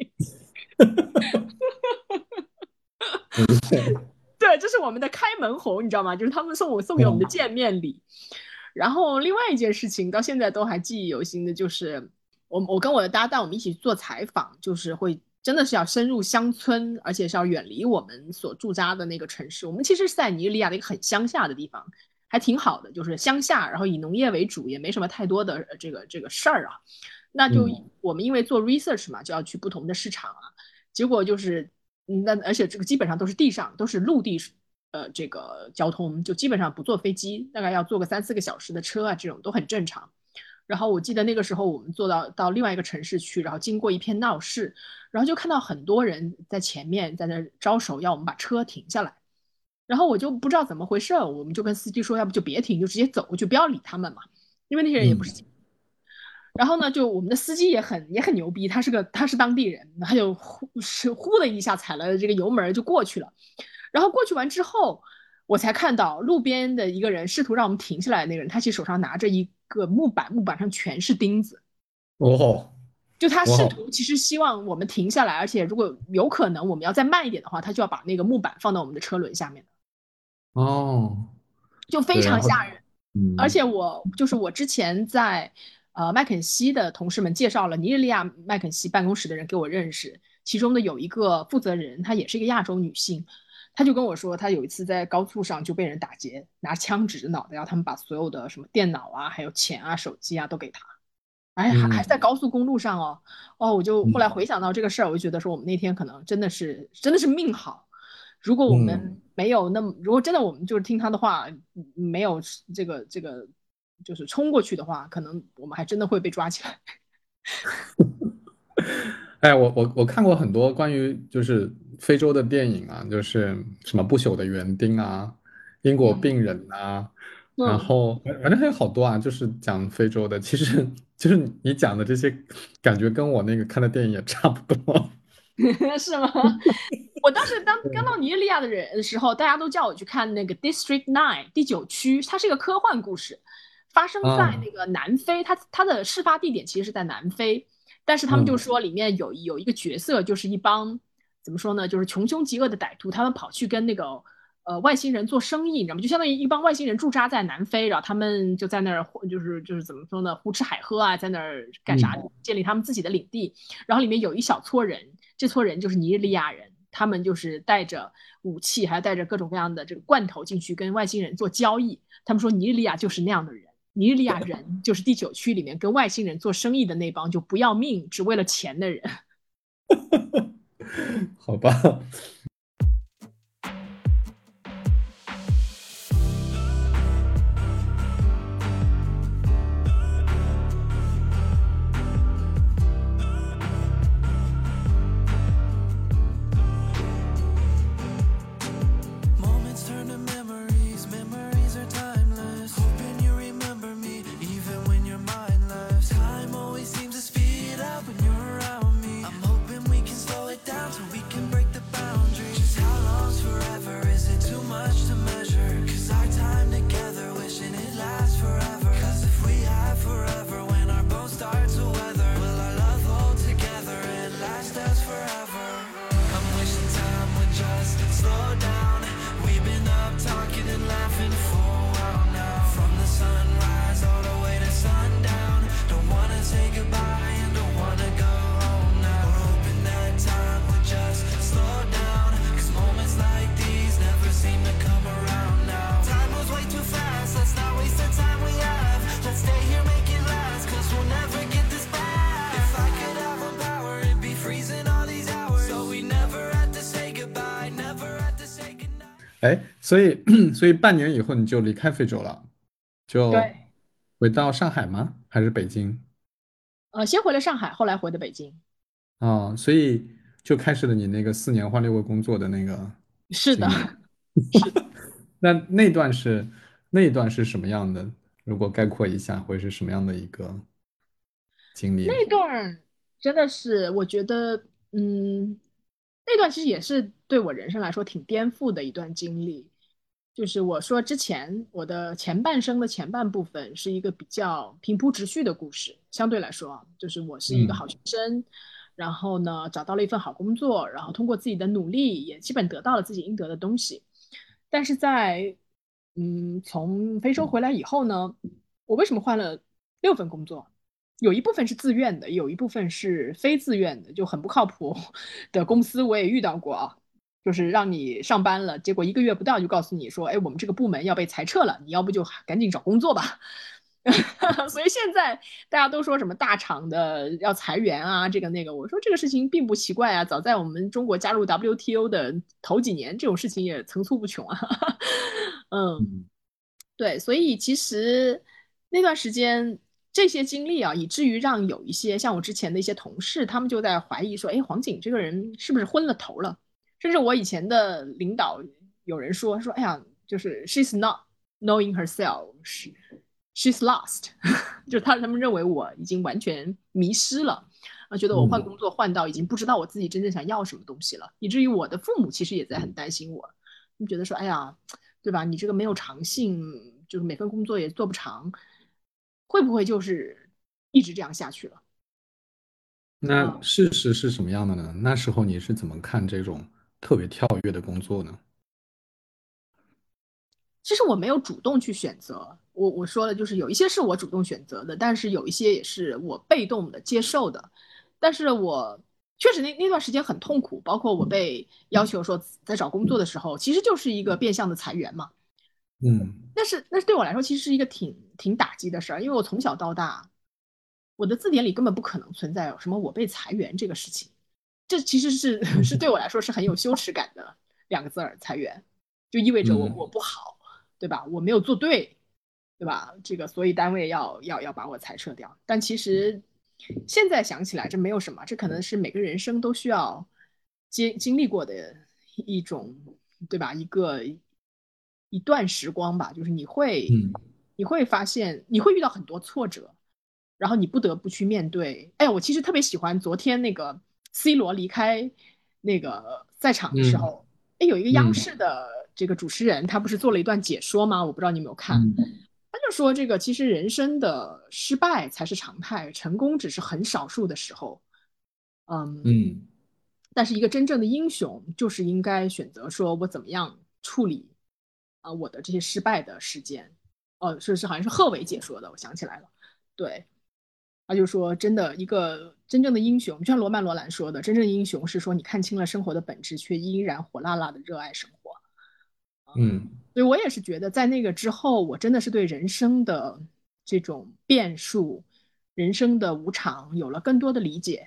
很危险，对，这是我们的开门红，你知道吗？就是他们送我送给我们的嗯见面礼。然后另外一件事情到现在都还记忆犹新的，就是我我跟我的搭档，我们一起做采访，就是会真的是要深入乡村，而且是要远离我们所驻扎的那个城市。我们其实是在尼日利亚的一个很乡下的地方，还挺好的，就是乡下，然后以农业为主，也没什么太多的呃这个这个事儿啊。那就嗯我们因为做 research 嘛，就要去不同的市场啊。结果就是，嗯那而且这个基本上都是地上，都是陆地，呃，这个交通就基本上不坐飞机，大概要坐个三四个小时的车啊，这种都很正常。然后我记得那个时候我们坐到到另外一个城市去，然后经过一片闹市，然后就看到很多人在前面在那儿招手要我们把车停下来，然后我就不知道怎么回事儿，我们就跟司机说，要不就别停，就直接走过去，不要理他们嘛，因为那些人也不嗯，是。然后呢，就我们的司机也很也很牛逼，他是个他是当地人，他就呼是呼的一下踩了这个油门儿就过去了。然后过去完之后，我才看到路边的一个人试图让我们停下来，那个人他其实手上拿着一个木板，木板上全是钉子，哇哦就他哇试哦，图其实希望我们停下来，而且如果有可能我们要再慢一点的话，他就要把那个木板放到我们的车轮下面，哦，就非对，然常后吓人。而嗯且我就是我之前在呃麦肯锡的同事们介绍了尼日利亚麦肯锡办公室的人给我认识，其中的有一个负责人，她也是一个亚洲女性，她就跟我说，她有一次在高速上就被人打劫，拿枪指着脑袋，要他们把所有的什么电脑啊、还有钱啊、手机啊都给她。哎，还还是嗯在高速公路上哦，哦，我就后来嗯回想到这个事儿，我就觉得说我们那天可能真的是真的是命好，如果我嗯们没有那么，如果真的我们就是听他的话，嗯没有这个这个就是冲过去的话，可能我们还真的会被抓起来。哎，我我我看过很多关于就是非洲的电影啊，就是什么不朽的园丁啊、因果嗯病人啊，然嗯，后反反正还有好多啊，就是讲非洲的。其实就是你讲的这些，感觉跟我那个看的电影也差不多。是吗？我当时当刚到尼日利亚的人的时候，大家都叫我去看那个《District Nine》第九区，它是一个科幻故事，发生在啊，那个南非，它它的事发地点其实是在南非，但是他们就嗯说里面有有一个角色，就是一帮怎么说呢，就是穷凶极恶的歹徒，他们跑去跟那个呃外星人做生意，你知道吗？就相当于一帮外星人驻扎在南非，然后他们就在那儿呼就是就是怎么说呢，胡吃海喝啊，在那儿干啥，嗯建立他们自己的领地。然后里面有一小撮人，这撮人就是尼日利亚人，他们就是带着武器，还带着各种各样的这个罐头进去跟外星人做交易。他们说尼日利亚就是那样的人，尼日利亚人就是第九区里面跟外星人做生意的那帮就不要命，只为了钱的人。好吧，Moments turn to memories, memories are timeless. Hoping you remember me, even when you're mindless. Time always seems to speed up when you're around me. I'm hoping we can slow it down so we can break the boundaries. 哎，所以 所以半年以后你就离开非洲了，就对，回到上海吗？还是北京？呃，先回了上海，后来回的北京。哦，所以就开始了你那个四年换六个工作的那个。是的，是的。那那段是那一段是什么样的？如果概括一下，会是什么样的一个经历？那段真的是，我觉得，嗯，那段其实也是对我人生来说挺颠覆的一段经历。就是我说之前我的前半生的前半部分是一个比较平铺直叙的故事，相对来说啊，就是我是一个好学生，嗯，然后呢找到了一份好工作，然后通过自己的努力也基本得到了自己应得的东西。但是在嗯从非洲回来以后呢，我为什么换了六份工作？有一部分是自愿的，有一部分是非自愿的，就很不靠谱的公司我也遇到过啊。就是让你上班了，结果一个月不到就告诉你说，哎，我们这个部门要被裁撤了，你要不就赶紧找工作吧。所以现在大家都说什么大厂的要裁员啊，这个那个，我说这个事情并不奇怪啊，早在我们中国加入 W T O 的头几年，这种事情也层出不穷啊。嗯，对，所以其实那段时间这些经历啊，以至于让有一些像我之前的一些同事，他们就在怀疑说，哎，黄景这个人是不是昏了头了？甚至我以前的领导有人说说，哎呀，就是 she's not knowing herself, she, she's lost 就是他们认为我已经完全迷失了，觉得我换工作换到已经不知道我自己真正想要什么东西了，嗯，以至于我的父母其实也在很担心我，他们觉得说，哎呀，对吧，你这个没有长性，就是每份工作也做不长，会不会就是一直这样下去了？那事实是什么样的呢？那时候你是怎么看这种特别跳跃的工作呢？其实我没有主动去选择，我我说的就是有一些是我主动选择的，但是有一些也是我被动的接受的。但是我确实那那段时间很痛苦，包括我被要求说在找工作的时候，其实就是一个变相的裁员嘛。嗯，但是那对我来说其实是一个挺挺打击的事儿，因为我从小到大，我的字典里根本不可能存在有什么我被裁员这个事情。这其实是是对我来说是很有羞耻感的两个字儿，裁员就意味着我我不好，对吧？我没有做对，对吧？这个所以单位要要要把我裁撤掉。但其实现在想起来这没有什么，这可能是每个人生都需要经经历过的一种，对吧？一个一段时光吧，就是你会你会发现你会遇到很多挫折，然后你不得不去面对。哎呀，我其实特别喜欢昨天那个C 罗离开那个赛场的时候，嗯，有一个央视的这个主持人，嗯，他不是做了一段解说吗？我不知道你有没有看，嗯，他就说这个其实人生的失败才是常态，成功只是很少数的时候。 嗯, 嗯但是一个真正的英雄就是应该选择说我怎么样处理啊，呃、我的这些失败的时间。哦，是是，好像是贺炜解说的，我想起来了。对，他就说真的一个真正的英雄，就像罗曼罗兰说的，真正的英雄是说你看清了生活的本质，却依然火辣辣的热爱生活。嗯，所以我也是觉得在那个之后，我真的是对人生的这种变数，人生的无常有了更多的理解，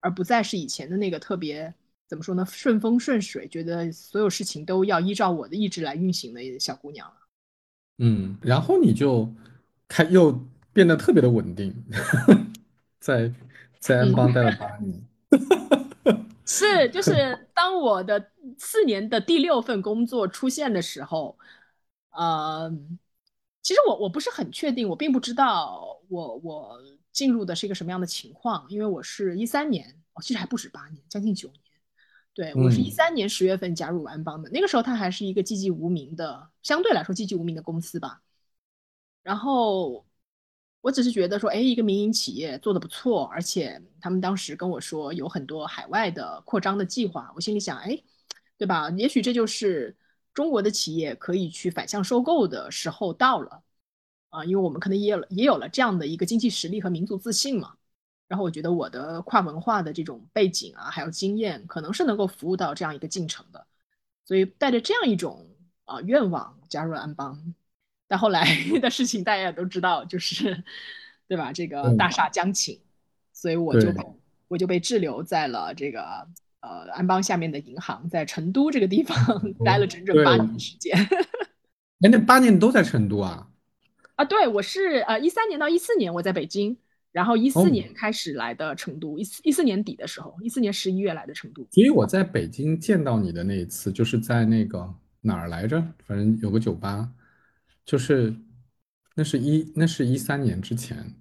而不再是以前的那个特别怎么说呢，顺风顺水，觉得所有事情都要依照我的意志来运行的小姑娘了。嗯，然后你就开又变得特别的稳定。在在安邦待了八年。是，就是当我的四年的第六份工作出现的时候，呃，其实我我不是很确定，我并不知道我我进入的是一个什么样的情况，因为我是一三年，哦，其实还不止八年，将近九年。对，我是一三年十月份加入安邦的，嗯，那个时候它还是一个寂寂无名的，相对来说寂寂无名的公司吧。然后我只是觉得说，哎，一个民营企业做得不错，而且他们当时跟我说有很多海外的扩张的计划，我心里想，哎，对吧？也许这就是中国的企业可以去反向收购的时候到了啊，因为我们可能也有了也有了这样的一个经济实力和民族自信嘛。然后我觉得我的跨文化的这种背景啊，还有经验，可能是能够服务到这样一个进程的，所以带着这样一种啊愿望加入了安邦。但后来的事情大家也都知道，就是对吧，这个大厦将倾，嗯，所以我就我就被滞留在了这个呃安邦下面的银行，在成都这个地方待了整整八年时间。哎，那八年都在成都啊？啊，对，我是呃一三年到一四年我在北京，然后一四年开始来的成都，一四一四年底的时候，一四年十一月来的成都。所以我在北京见到你的那一次，就是在那个哪儿来着？反正有个酒吧，就是那是一那是一三年之前。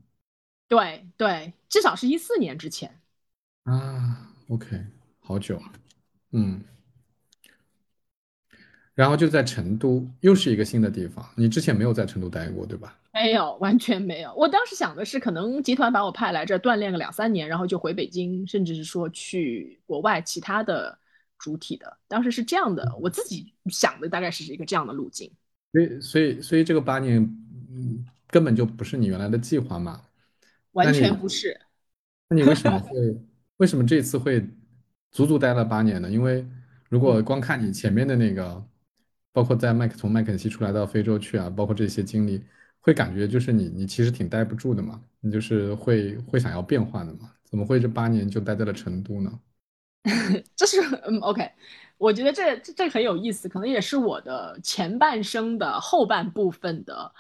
对对，至少是一四年之前啊。OK， 好久，嗯，然后就在成都，又是一个新的地方。你之前没有在成都待过，对吧？没有，完全没有。我当时想的是，可能集团把我派来这锻炼个两三年，然后就回北京，甚至是说去国外其他的主体的。当时是这样的，我自己想的大概是一个这样的路径。所以，所以，所以这个八年，嗯，根本就不是你原来的计划嘛。完全不是。那你为什么会为什么这次会足足待了八年呢？因为如果光看你前面的那个，包括在麦克从麦肯锡出来到非洲去啊，包括这些经历，会感觉就是你你其实挺待不住的嘛，你就是会会想要变化的嘛，怎么会这八年就待在了成都呢？这是嗯 OK， 我觉得这这很有意思，可能也是我的前半生的后半部分的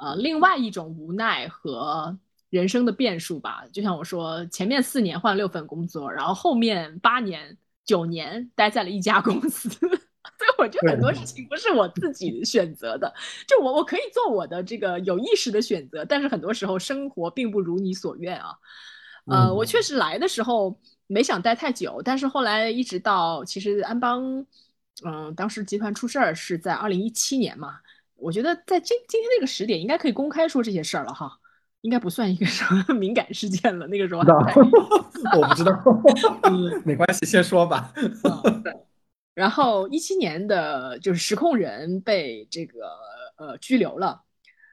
呃另外一种无奈和人生的变数吧。就像我说，前面四年换六份工作，然后后面八年九年待在了一家公司。所以我觉得很多事情不是我自己选择的，就我我可以做我的这个有意识的选择，但是很多时候生活并不如你所愿啊。呃，我确实来的时候没想待太久，但是后来一直到其实安邦，嗯，当时集团出事儿是在二零一七年嘛，我觉得在今今天这个时点应该可以公开说这些事儿了哈。应该不算一个什么敏感事件了，那个时候我不知道。没关系，先说吧。嗯，然后一七年的就是实控人被这个呃拘留了，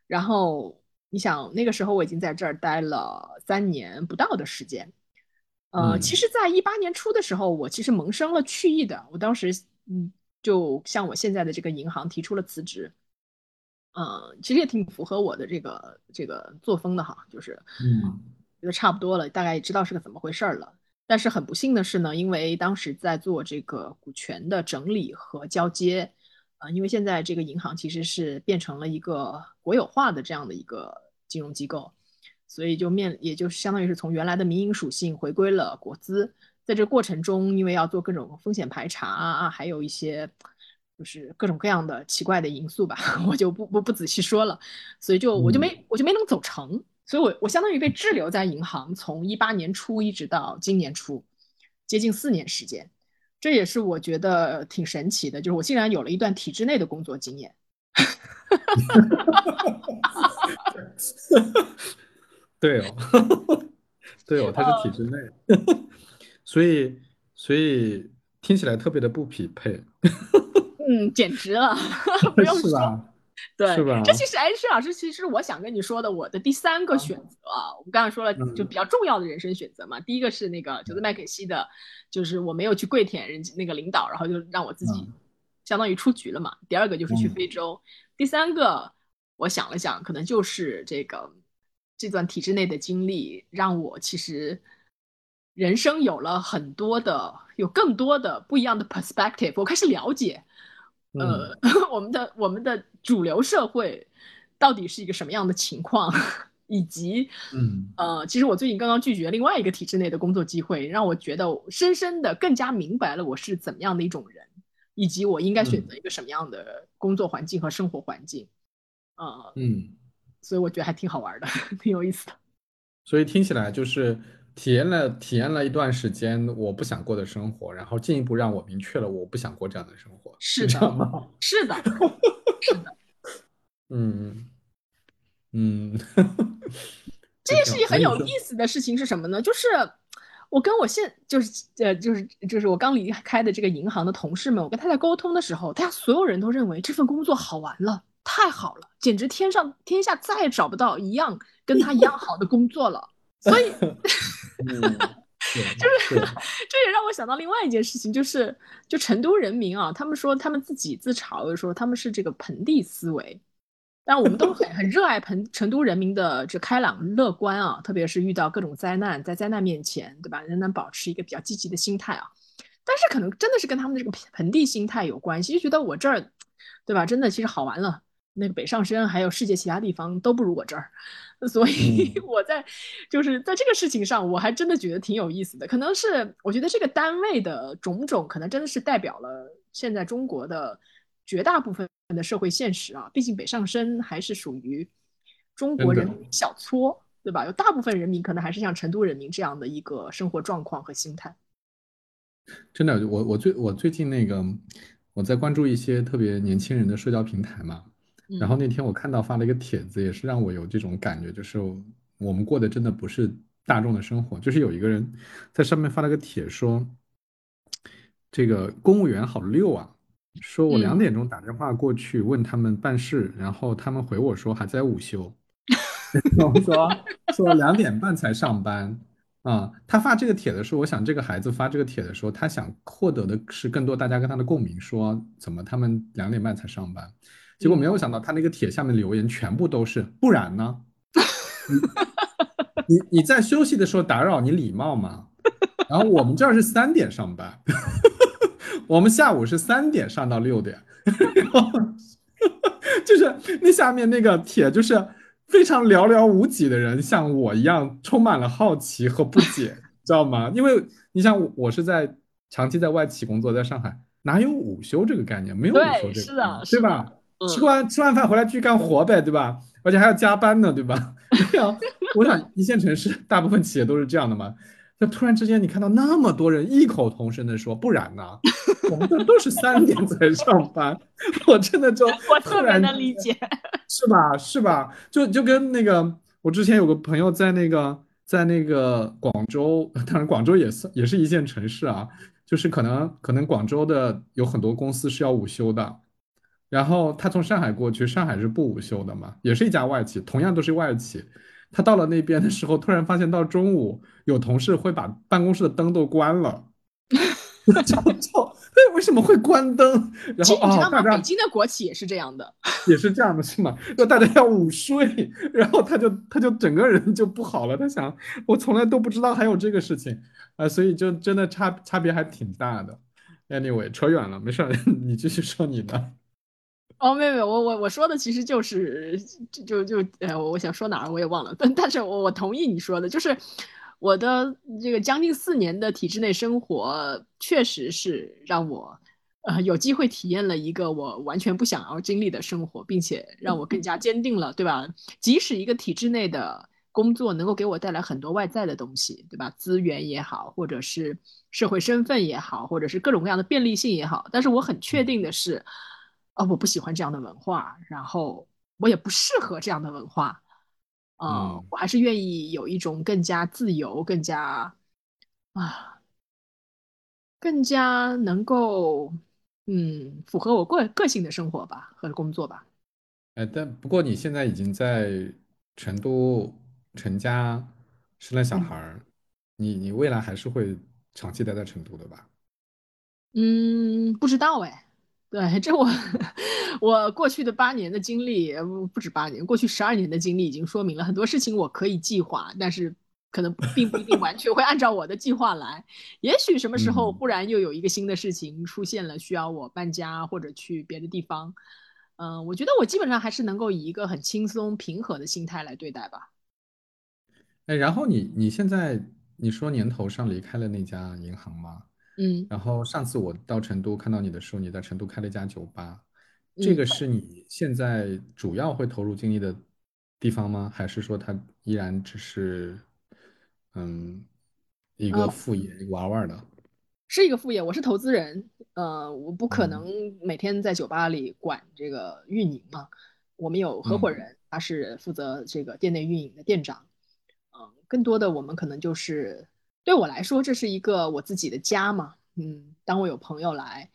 然后你想那个时候我已经在这儿待了三年不到的时间。呃，嗯，其实在一八年初的时候我其实萌生了去意的，我当时嗯就向我现在的这个银行提出了辞职。嗯，其实也挺符合我的这个这个作风的哈，就是嗯，觉得差不多了，大概也知道是个怎么回事了。但是很不幸的是呢，因为当时在做这个股权的整理和交接，啊，呃，因为现在这个银行其实是变成了一个国有化的这样的一个金融机构，所以就面也就相当于是从原来的民营属性回归了国资。在这过程中，因为要做各种风险排查啊，还有一些，就是各种各样的奇怪的因素吧，我就不不不仔细说了，所以就我就没我就没能走成，所以我我相当于被滞留在银行，从一八年初一直到今年初，接近四年时间。这也是我觉得挺神奇的，就是我竟然有了一段体制内的工作经验。对哦，对哦，它是体制内，所以所以听起来特别的不匹配。嗯，简直了，不用说，是吧？对，是吧？这其实哎，施老师，其实我想跟你说的，我的第三个选择啊，我们刚才说了，就比较重要的人生选择嘛。嗯，第一个是那个，就是麦肯锡的，就是我没有去跪舔人那个领导，然后就让我自己相当于出局了嘛。嗯，第二个就是去非洲，嗯，第三个我想了想，可能就是这个这段体制内的经历，让我其实人生有了很多的，有更多的不一样的 perspective， 我开始了解。呃，我们的我们的主流社会到底是一个什么样的情况，以及，嗯，呃，其实我最近刚刚拒绝另外一个体制内的工作机会，让我觉得深深的更加明白了我是怎么样的一种人，以及我应该选择一个什么样的工作环境和生活环境。呃，嗯，所以我觉得还挺好玩的，挺有意思的。所以听起来就是体验了体验了一段时间我不想过的生活，然后进一步让我明确了我不想过这样的生活。是的，是的，是的。嗯嗯，这件事情很有意思的事情是什么呢？就是我跟我现就是呃就是就是我刚离开的这个银行的同事们，我跟他在沟通的时候，大家所有人都认为这份工作好玩了，太好了，简直天上天下再也找不到一样跟他一样好的工作了。所以就是这也让我想到另外一件事情，就是就成都人民啊，他们说他们自己自嘲的说他们是这个盆地思维，但我们都很很热爱盆成都人民的这开朗乐观啊，特别是遇到各种灾难，在灾难面前，对吧，仍然保持一个比较积极的心态啊。但是可能真的是跟他们的这个盆地心态有关系，就觉得我这儿对吧，真的其实好玩了，那个北上深还有世界其他地方都不如我这儿，所以我在就是在这个事情上我还真的觉得挺有意思的。可能是我觉得这个单位的种种可能真的是代表了现在中国的绝大部分的社会现实啊，毕竟北上深还是属于中国人民小撮对吧，有大部分人民可能还是像成都人民这样的一个生活状况和心态。真的，我我最我最近那个我在关注一些特别年轻人的社交平台嘛，然后那天我看到发了一个帖子，也是让我有这种感觉，就是我们过的真的不是大众的生活。就是有一个人在上面发了个帖说，这个公务员好溜啊，说我两点钟打电话过去问他们办事，嗯、然后他们回我说还在午休，然后说说两点半才上班。啊、嗯，他发这个帖的时候，我想这个孩子发这个帖的时候，他想获得的是更多大家跟他的共鸣，说怎么他们两点半才上班。结果没有想到他那个帖下面留言全部都是不然呢，你 你, 你在休息的时候打扰你礼貌吗？然后我们这儿是三点上班，我们下午是三点上到六点，就是那下面那个帖就是非常寥寥无几的人像我一样充满了好奇和不解，知道吗？因为你想我是在长期在外企工作，在上海哪有午休这个概念，没有午休这个概念， 对, 对吧？嗯、吃完吃完饭回来去干活呗，对吧？而且还要加班呢，对吧？对啊，我想一线城市大部分企业都是这样的嘛。就突然之间你看到那么多人异口同声的说不然呢、啊、我们这都是三点才上班，我真的就我特别能理解，是吧是吧？就就跟那个我之前有个朋友在那个在那个广州，当然广州也是也是一线城市啊，就是可能可能广州的有很多公司是要午休的，然后他从上海过去，上海是不午休的嘛，也是一家外企，同样都是外企。他到了那边的时候，突然发现到中午有同事会把办公室的灯都关了，为什么会关灯？然后啊，大家北京的国企也是这样的，也是这样的，是吗？就大家要午睡，然后他就他就整个人就不好了。他想，我从来都不知道还有这个事情啊、呃，所以就真的差差别还挺大的。Anyway， 扯远了，没事，你继续说你的。哦，没有没有，我我我说的其实就是就就呃，我想说哪儿我也忘了，但但是我我同意你说的，就是我的这个将近四年的体制内生活，确实是让我呃有机会体验了一个我完全不想要经历的生活，并且让我更加坚定了，对吧？即使一个体制内的工作能够给我带来很多外在的东西，对吧？资源也好，或者是社会身份也好，或者是各种各样的便利性也好，但是我很确定的是。哦，我不喜欢这样的文化，然后我也不适合这样的文化，呃嗯、我还是愿意有一种更加自由、更加啊、更加能够嗯符合我个个性的生活吧和工作吧。哎，但不过你现在已经在成都成家生了小孩、嗯、你你未来还是会长期待在成都的吧？嗯，不知道哎。对，这我我过去的八年的经历，不止八年，过去十二年的经历已经说明了很多事情我可以计划，但是可能并不一定完全会按照我的计划来。也许什么时候忽然又有一个新的事情出现了，需要我搬家或者去别的地方。嗯、呃，我觉得我基本上还是能够以一个很轻松平和的心态来对待吧。哎，然后你你现在你说年头上离开了那家银行吗？嗯，然后上次我到成都看到你的时候，你在成都开了一家酒吧，这个是你现在主要会投入精力的地方吗？还是说它依然只是嗯一个副业、哦、一个玩玩的？是一个副业，我是投资人，呃，我不可能每天在酒吧里管这个运营嘛，我们有合伙人，嗯、他是负责这个店内运营的店长，嗯、呃，更多的我们可能就是。对我来说，这是一个我自己的家嘛。嗯，当我有朋友来，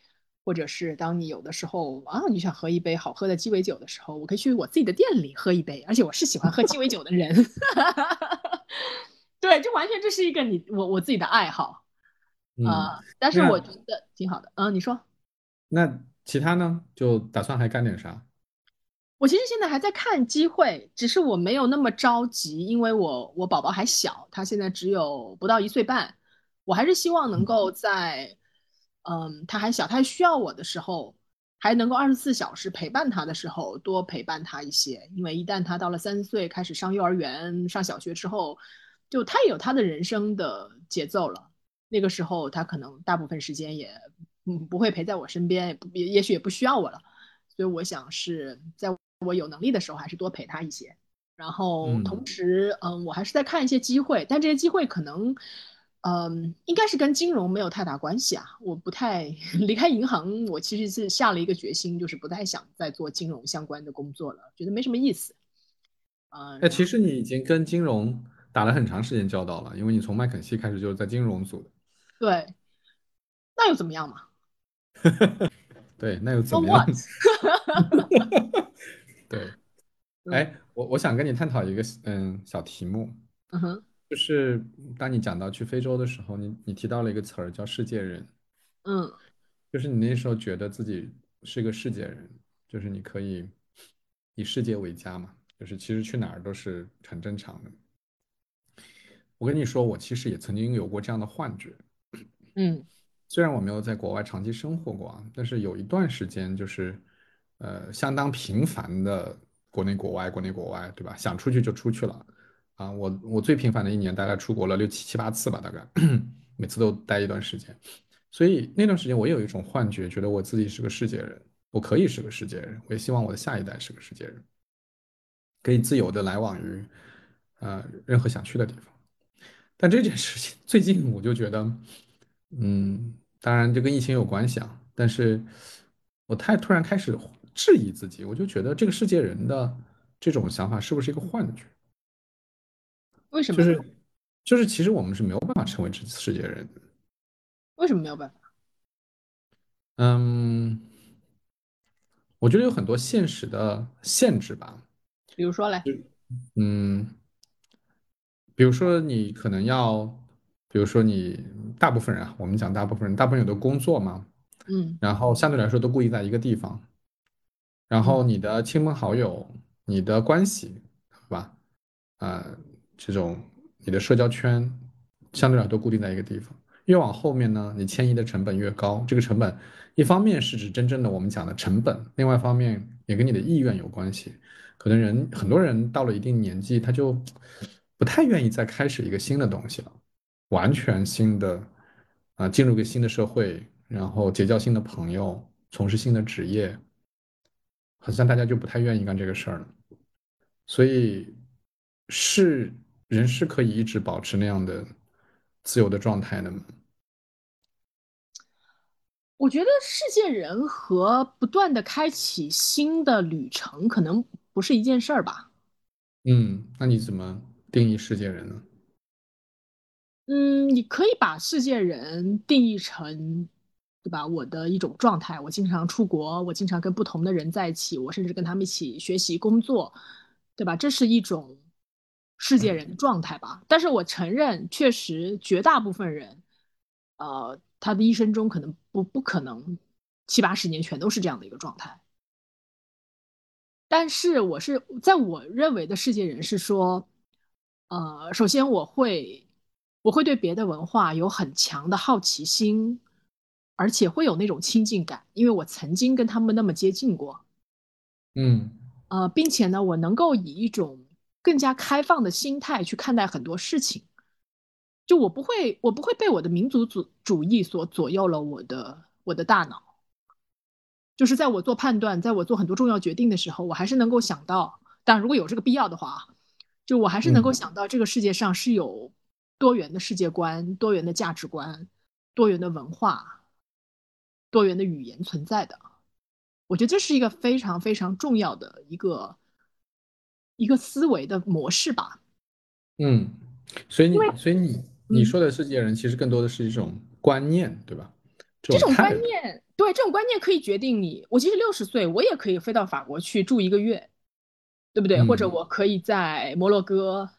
或者是当你有的时候啊，你想喝一杯好喝的鸡尾酒的时候，我可以去我自己的店里喝一杯，而且我是喜欢喝鸡尾酒的人。对，就完全这是一个你我我自己的爱好啊、呃嗯。但是我觉得挺好的。嗯，你说。那其他呢？就打算还干点啥？我其实现在还在看机会，只是我没有那么着急，因为我我宝宝还小，他现在只有不到一岁半，我还是希望能够在嗯，他还小，他还需要我的时候，还能够二十四小时陪伴他的时候，多陪伴他一些。因为一旦他到了三四岁开始上幼儿园、上小学之后，就他也有他的人生的节奏了。那个时候他可能大部分时间也嗯不会陪在我身边，也不也也许也不需要我了。所以我想是在我有能力的时候，还是多陪他一些。然后同时嗯、呃，我还是在看一些机会，但这些机会可能。嗯，应该是跟金融没有太大关系啊。我不太离开银行，我其实是下了一个决心，就是不太想再做金融相关的工作了，觉得没什么意思。嗯，那其实你已经跟金融打了很长时间交道了，因为你从麦肯锡开始就是在金融组的。对，那又怎么样嘛？对，那又怎么样？ 对，哎，我我想跟你探讨一个嗯小题目。嗯哼。就是当你讲到去非洲的时候，你你提到了一个词儿叫世界人，嗯，就是你那时候觉得自己是个世界人，就是你可以以世界为家嘛，就是其实去哪儿都是很正常的。我跟你说，我其实也曾经有过这样的幻觉，嗯，虽然我没有在国外长期生活过啊，但是有一段时间就是呃相当频繁的国内国外国内国外，对吧？想出去就出去了。啊，我我最频繁的一年大概出国了六七七八次吧，大概每次都待一段时间，所以那段时间我也有一种幻觉，觉得我自己是个世界人，我可以是个世界人，我也希望我的下一代是个世界人，可以自由的来往于呃任何想去的地方。但这件事情最近我就觉得，嗯，当然就跟疫情有关系啊，但是我太突然开始质疑自己，我就觉得这个世界人的这种想法是不是一个幻觉？为什么？就是就是，其实我们是没有办法成为世界人的。为什么没有办法？嗯，我觉得有很多现实的限制吧。比如说嘞？嗯，比如说你可能要，比如说你大部分人啊，我们讲大部分人，大部分有的工作嘛，嗯，然后相对来说都固定在一个地方，然后你的亲朋好友、你的关系，对吧？呃。这种你的社交圈相对来说固定在一个地方，越往后面呢，你迁移的成本越高。这个成本一方面是指真正的我们讲的成本，另外一方面也跟你的意愿有关系。可能人很多人到了一定年纪，他就不太愿意再开始一个新的东西了，完全新的啊、呃，进入一个新的社会，然后结交新的朋友，从事新的职业，好像大家就不太愿意干这个事儿了。所以是。人是可以一直保持那样的自由的状态的吗？我觉得世界人和不断的开启新的旅程可能不是一件事儿吧。嗯，那你怎么定义世界人呢？嗯，你可以把世界人定义成，对吧？我的一种状态，我经常出国，我经常跟不同的人在一起，我甚至跟他们一起学习、工作，对吧？这是一种世界人的状态吧。但是我承认确实绝大部分人呃，他的一生中可能不不可能七八十年全都是这样的一个状态。但是我是在我认为的世界人是说呃，首先我会我会对别的文化有很强的好奇心，而且会有那种亲近感，因为我曾经跟他们那么接近过。嗯，呃，并且呢我能够以一种更加开放的心态去看待很多事情，就我不会我不会被我的民族主义所左右了我的我的大脑，就是在我做判断，在我做很多重要决定的时候，我还是能够想到，但如果有这个必要的话，就我还是能够想到这个世界上是有多元的世界观、多元的价值观、多元的文化、多元的语言存在的。我觉得这是一个非常非常重要的一个一个思维的模式吧。嗯，所以你所以你你说的世界人其实更多的是一种观念、嗯、对吧？这 种, 这种观念，对，这种观念可以决定你。我其实六十岁我也可以飞到法国去住一个月，对不对、嗯、或者我可以在摩洛哥，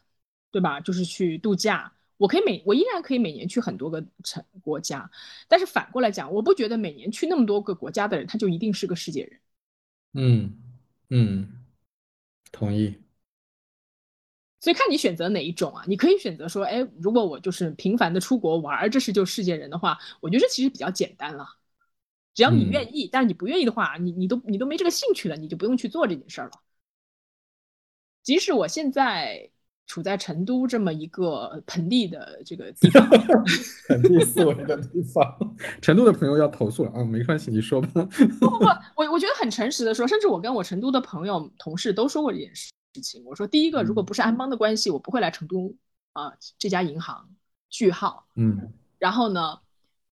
对吧，就是去度假。我可以每我依然可以每年去很多个城国家，但是反过来讲，我不觉得每年去那么多个国家的人他就一定是个世界人。嗯嗯，同意。所以看你选择哪一种啊，你可以选择说，哎，如果我就是频繁的出国玩，这是就世界人的话，我觉得这其实比较简单了。只要你愿意，嗯、但是你不愿意的话，你你都你都没这个兴趣了，你就不用去做这件事儿了。即使我现在处在成都这么一个盆地的这个地方，盆地思维的地方，成都的朋友要投诉了啊，没关系，你说吧。不不不，我我觉得很诚实的说，甚至我跟我成都的朋友、同事都说过这件事情。我说，第一个，如果不是安邦的关系，我不会来成都啊、呃、这家银行句号。嗯。然后呢，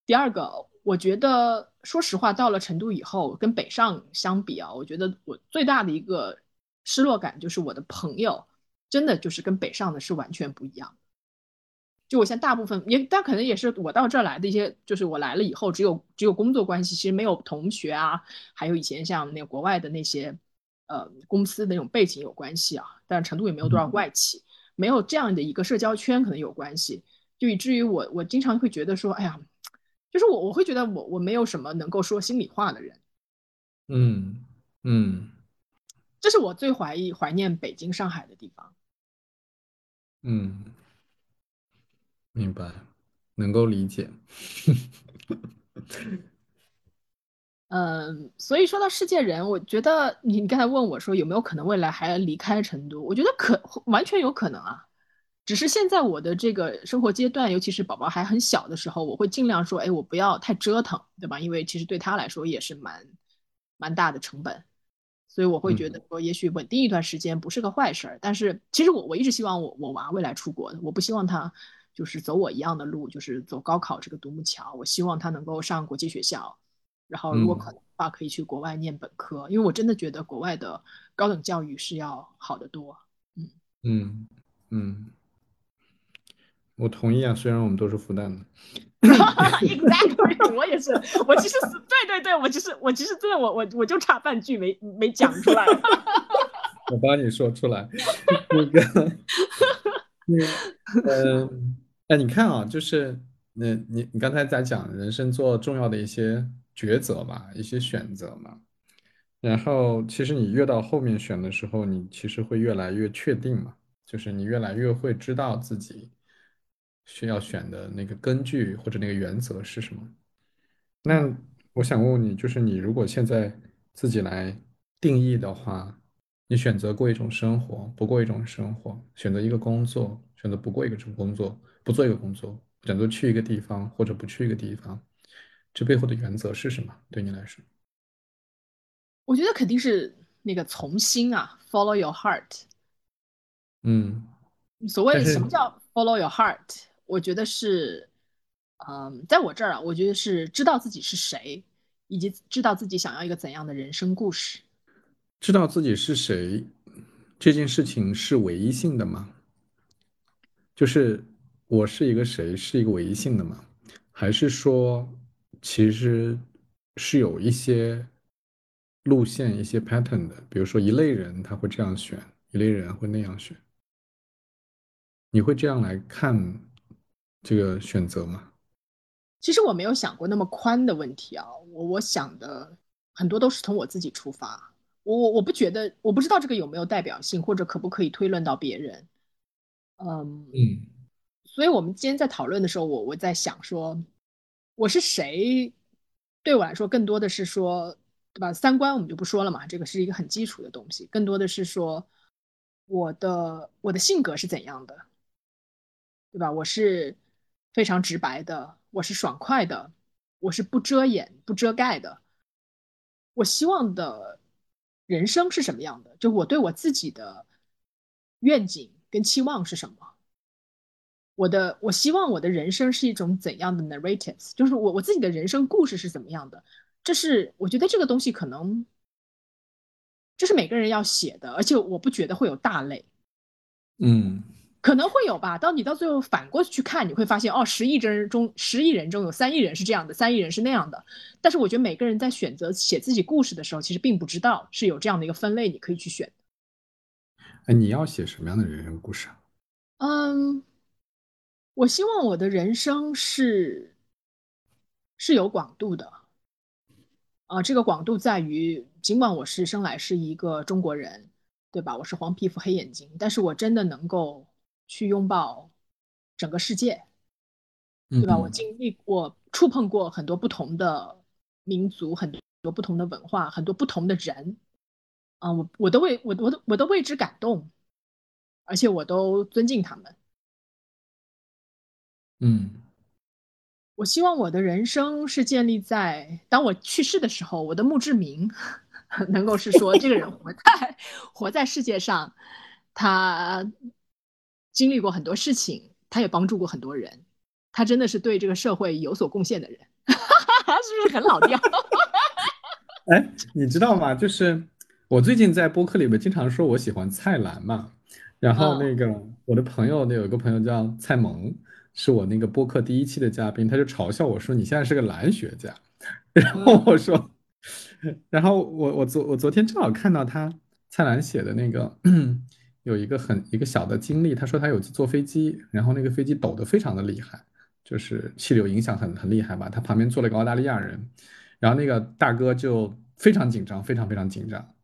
第二个，我觉得说实话，到了成都以后，跟北上相比啊，我觉得我最大的一个失落感就是我的朋友。真的就是跟北上的是完全不一样的。就我现在大部分也，但可能也是我到这儿来的一些，就是我来了以后只有只有工作关系，其实没有同学啊，还有以前像那个国外的那些呃公司的那种背景有关系啊，但成都也没有多少外企，没有这样的一个社交圈可能有关系，就以至于我我经常会觉得说，哎呀，就是我我会觉得我我没有什么能够说心里话的人。嗯嗯，这是我最怀疑怀念北京上海的地方。嗯，明白，能够理解。嗯，所以说到世界人，我觉得你刚才问我说有没有可能未来还离开成都，我觉得可完全有可能啊。只是现在我的这个生活阶段，尤其是宝宝还很小的时候，我会尽量说，哎，我不要太折腾，对吧？因为其实对他来说也是蛮蛮大的成本。所以我会觉得说也许稳定一段时间不是个坏事儿、嗯、但是其实我我一直希望我我娃未来出国的，我不希望他就是走我一样的路，就是走高考这个独木桥，我希望他能够上国际学校，然后如果可能的话可以去国外念本科、嗯、因为我真的觉得国外的高等教育是要好得多。嗯嗯嗯，我同意啊，虽然我们都是复旦的。exactly， 我也是，我其实对对对，我其实我其实真的我我我就差半句没没讲出来。我帮你说出来。那个，呃，哎，你看啊，就是你你你刚才在讲人生做重要的一些抉择嘛，一些选择嘛，然后其实你越到后面选的时候，你其实会越来越确定嘛，就是你越来越会知道自己需要选的那个根据或者那个原则是什么。那我想问你，就是你如果现在自己来定义的话，你选择过一种生活，不过一种生活，选择一个工作，选择不过一个工作，不做一个工作，选择去一个地方或者不去一个地方，这背后的原则是什么？对你来说，我觉得肯定是那个从心啊 follow your heart。 嗯，所谓什么叫 follow your heart，我觉得是，嗯，在我这儿啊，我觉得是知道自己是谁，以及知道自己想要一个怎样的人生故事。知道自己是谁，这件事情是唯一性的吗？就是我是一个谁，是一个唯一性的吗？还是说，其实是有一些路线、一些 pattern 的，比如说一类人他会这样选，一类人会那样选。你会这样来看这个选择吗？其实我没有想过那么宽的问题啊，我我想的很多都是从我自己出发，我我我不觉得，我不知道这个有没有代表性，或者可不可以推论到别人。嗯嗯，所以我们今天在讨论的时候，我我在想说，我是谁？对我来说，更多的是说，对吧？三观我们就不说了嘛，这个是一个很基础的东西，更多的是说我的我的性格是怎样的，对吧？我是非常直白的，我是爽快的，我是不遮掩不遮盖的，我希望的人生是什么样的，就我对我自己的愿景跟期望是什么，我的我希望我的人生是一种怎样的 narratives， 就是我我自己的人生故事是怎么样的。这是我觉得这个东西可能这是每个人要写的，而且我不觉得会有大类。嗯，可能会有吧，当你到最后反过去看，你会发现哦，十亿人中十亿人中有三亿人是这样的，三亿人是那样的。但是我觉得每个人在选择写自己故事的时候，其实并不知道是有这样的一个分类你可以去选的。哎，你要写什么样的人生故事啊？嗯，我希望我的人生是是有广度的啊，这个广度在于尽管我是生来是一个中国人，对吧？我是黄皮肤黑眼睛，但是我真的能够去拥抱整个世界，对吧？我经历过触碰过很多不同的民族，很多不同的文化，很多不同的人啊、呃，我我都为我我都我都为之感动，而且我都尊敬他们。嗯，我希望我的人生是建立在当我去世的时候，我的墓志铭能够是说这个人活在活在世界上，他经历过很多事情，他也帮助过很多人，他真的是对这个社会有所贡献的人。是不是很老调、哎、你知道吗，就是我最近在播客里面经常说我喜欢蔡澜嘛，然后那个、哦、我的朋友有一个朋友叫蔡萌，是我那个播客第一期的嘉宾，他就嘲笑我说你现在是个蓝学家，然后我说、嗯、然后我我昨我昨天正好看到他蔡澜写的那个有一个很一个小的经历，他说他有坐飞机，然后那个飞机抖得非常的厉害，就是气流影响很很厉害吧，他旁边坐了个澳大利亚人，然后那个大哥就非常紧张，非常非常紧张，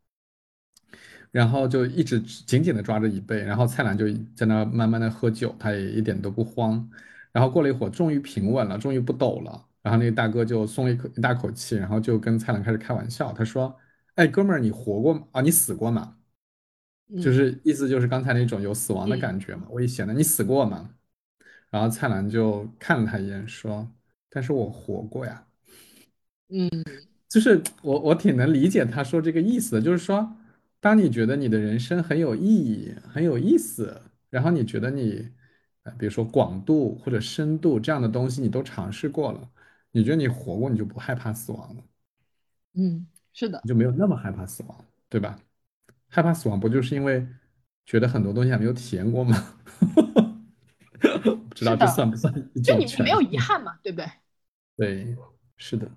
然后就一直紧紧的抓着椅背，然后蔡澜就在那慢慢的喝酒，他也一点都不慌，然后过了一会儿终于平稳了，终于不抖了，然后那个大哥就松了一口一大口气，然后就跟蔡澜开始开玩笑，他说哎哥们儿，你活过吗、啊、你死过吗，就是意思就是刚才那种有死亡的感觉嘛，危险的，你死过吗，然后蔡澜就看了他一眼说但是我活过呀。嗯，就是我我挺能理解他说这个意思的，就是说当你觉得你的人生很有意义很有意思，然后你觉得你比如说广度或者深度这样的东西你都尝试过了，你觉得你活过，你就不害怕死亡了。嗯，是的，你就没有那么害怕死亡，对吧？害怕死亡不就是因为觉得很多东西还没有体验过吗？不知道这算不算一种权，就你没有遗憾嘛，对不对？对，是的。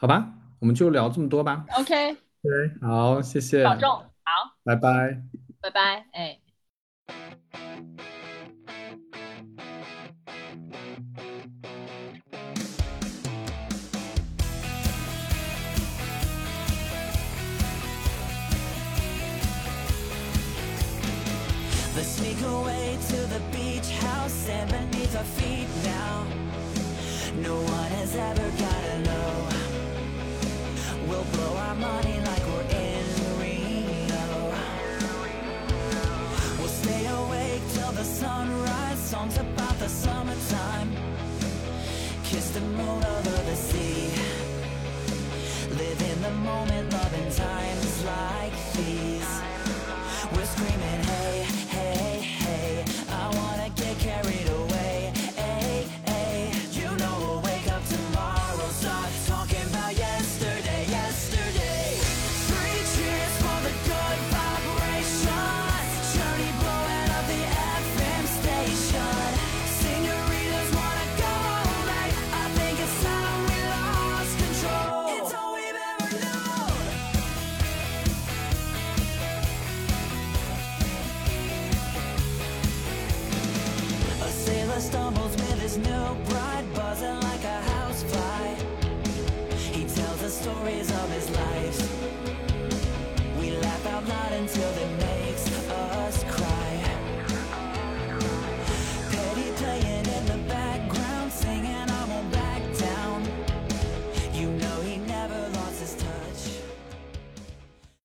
好吧，我们就聊这么多吧。OK。对，好，谢谢。保重，好，拜拜。拜拜，哎。Let's sneak away to the beach house, sand beneath our feet now. No one has ever gotta know. We'll blow our money like we're in Reno. We'll stay awake till the sunrise, songs about the summertime. Kiss the moon over the sea. Live in the moment, loving times like these. We're screaming, hey, hey, hey, I wanna get carried away, hey, hey, you know we'll wake up tomorrow, stop talking about yesterday, yesterday. Three cheers for the good vibrations, journey blowing up the F M station. Senoritas wanna go right, I think it's time we lost control. It's all we've ever known. Sailor stumbles with his new bride, buzzing like a housefly. He tells us stories of his life. We laugh out loud until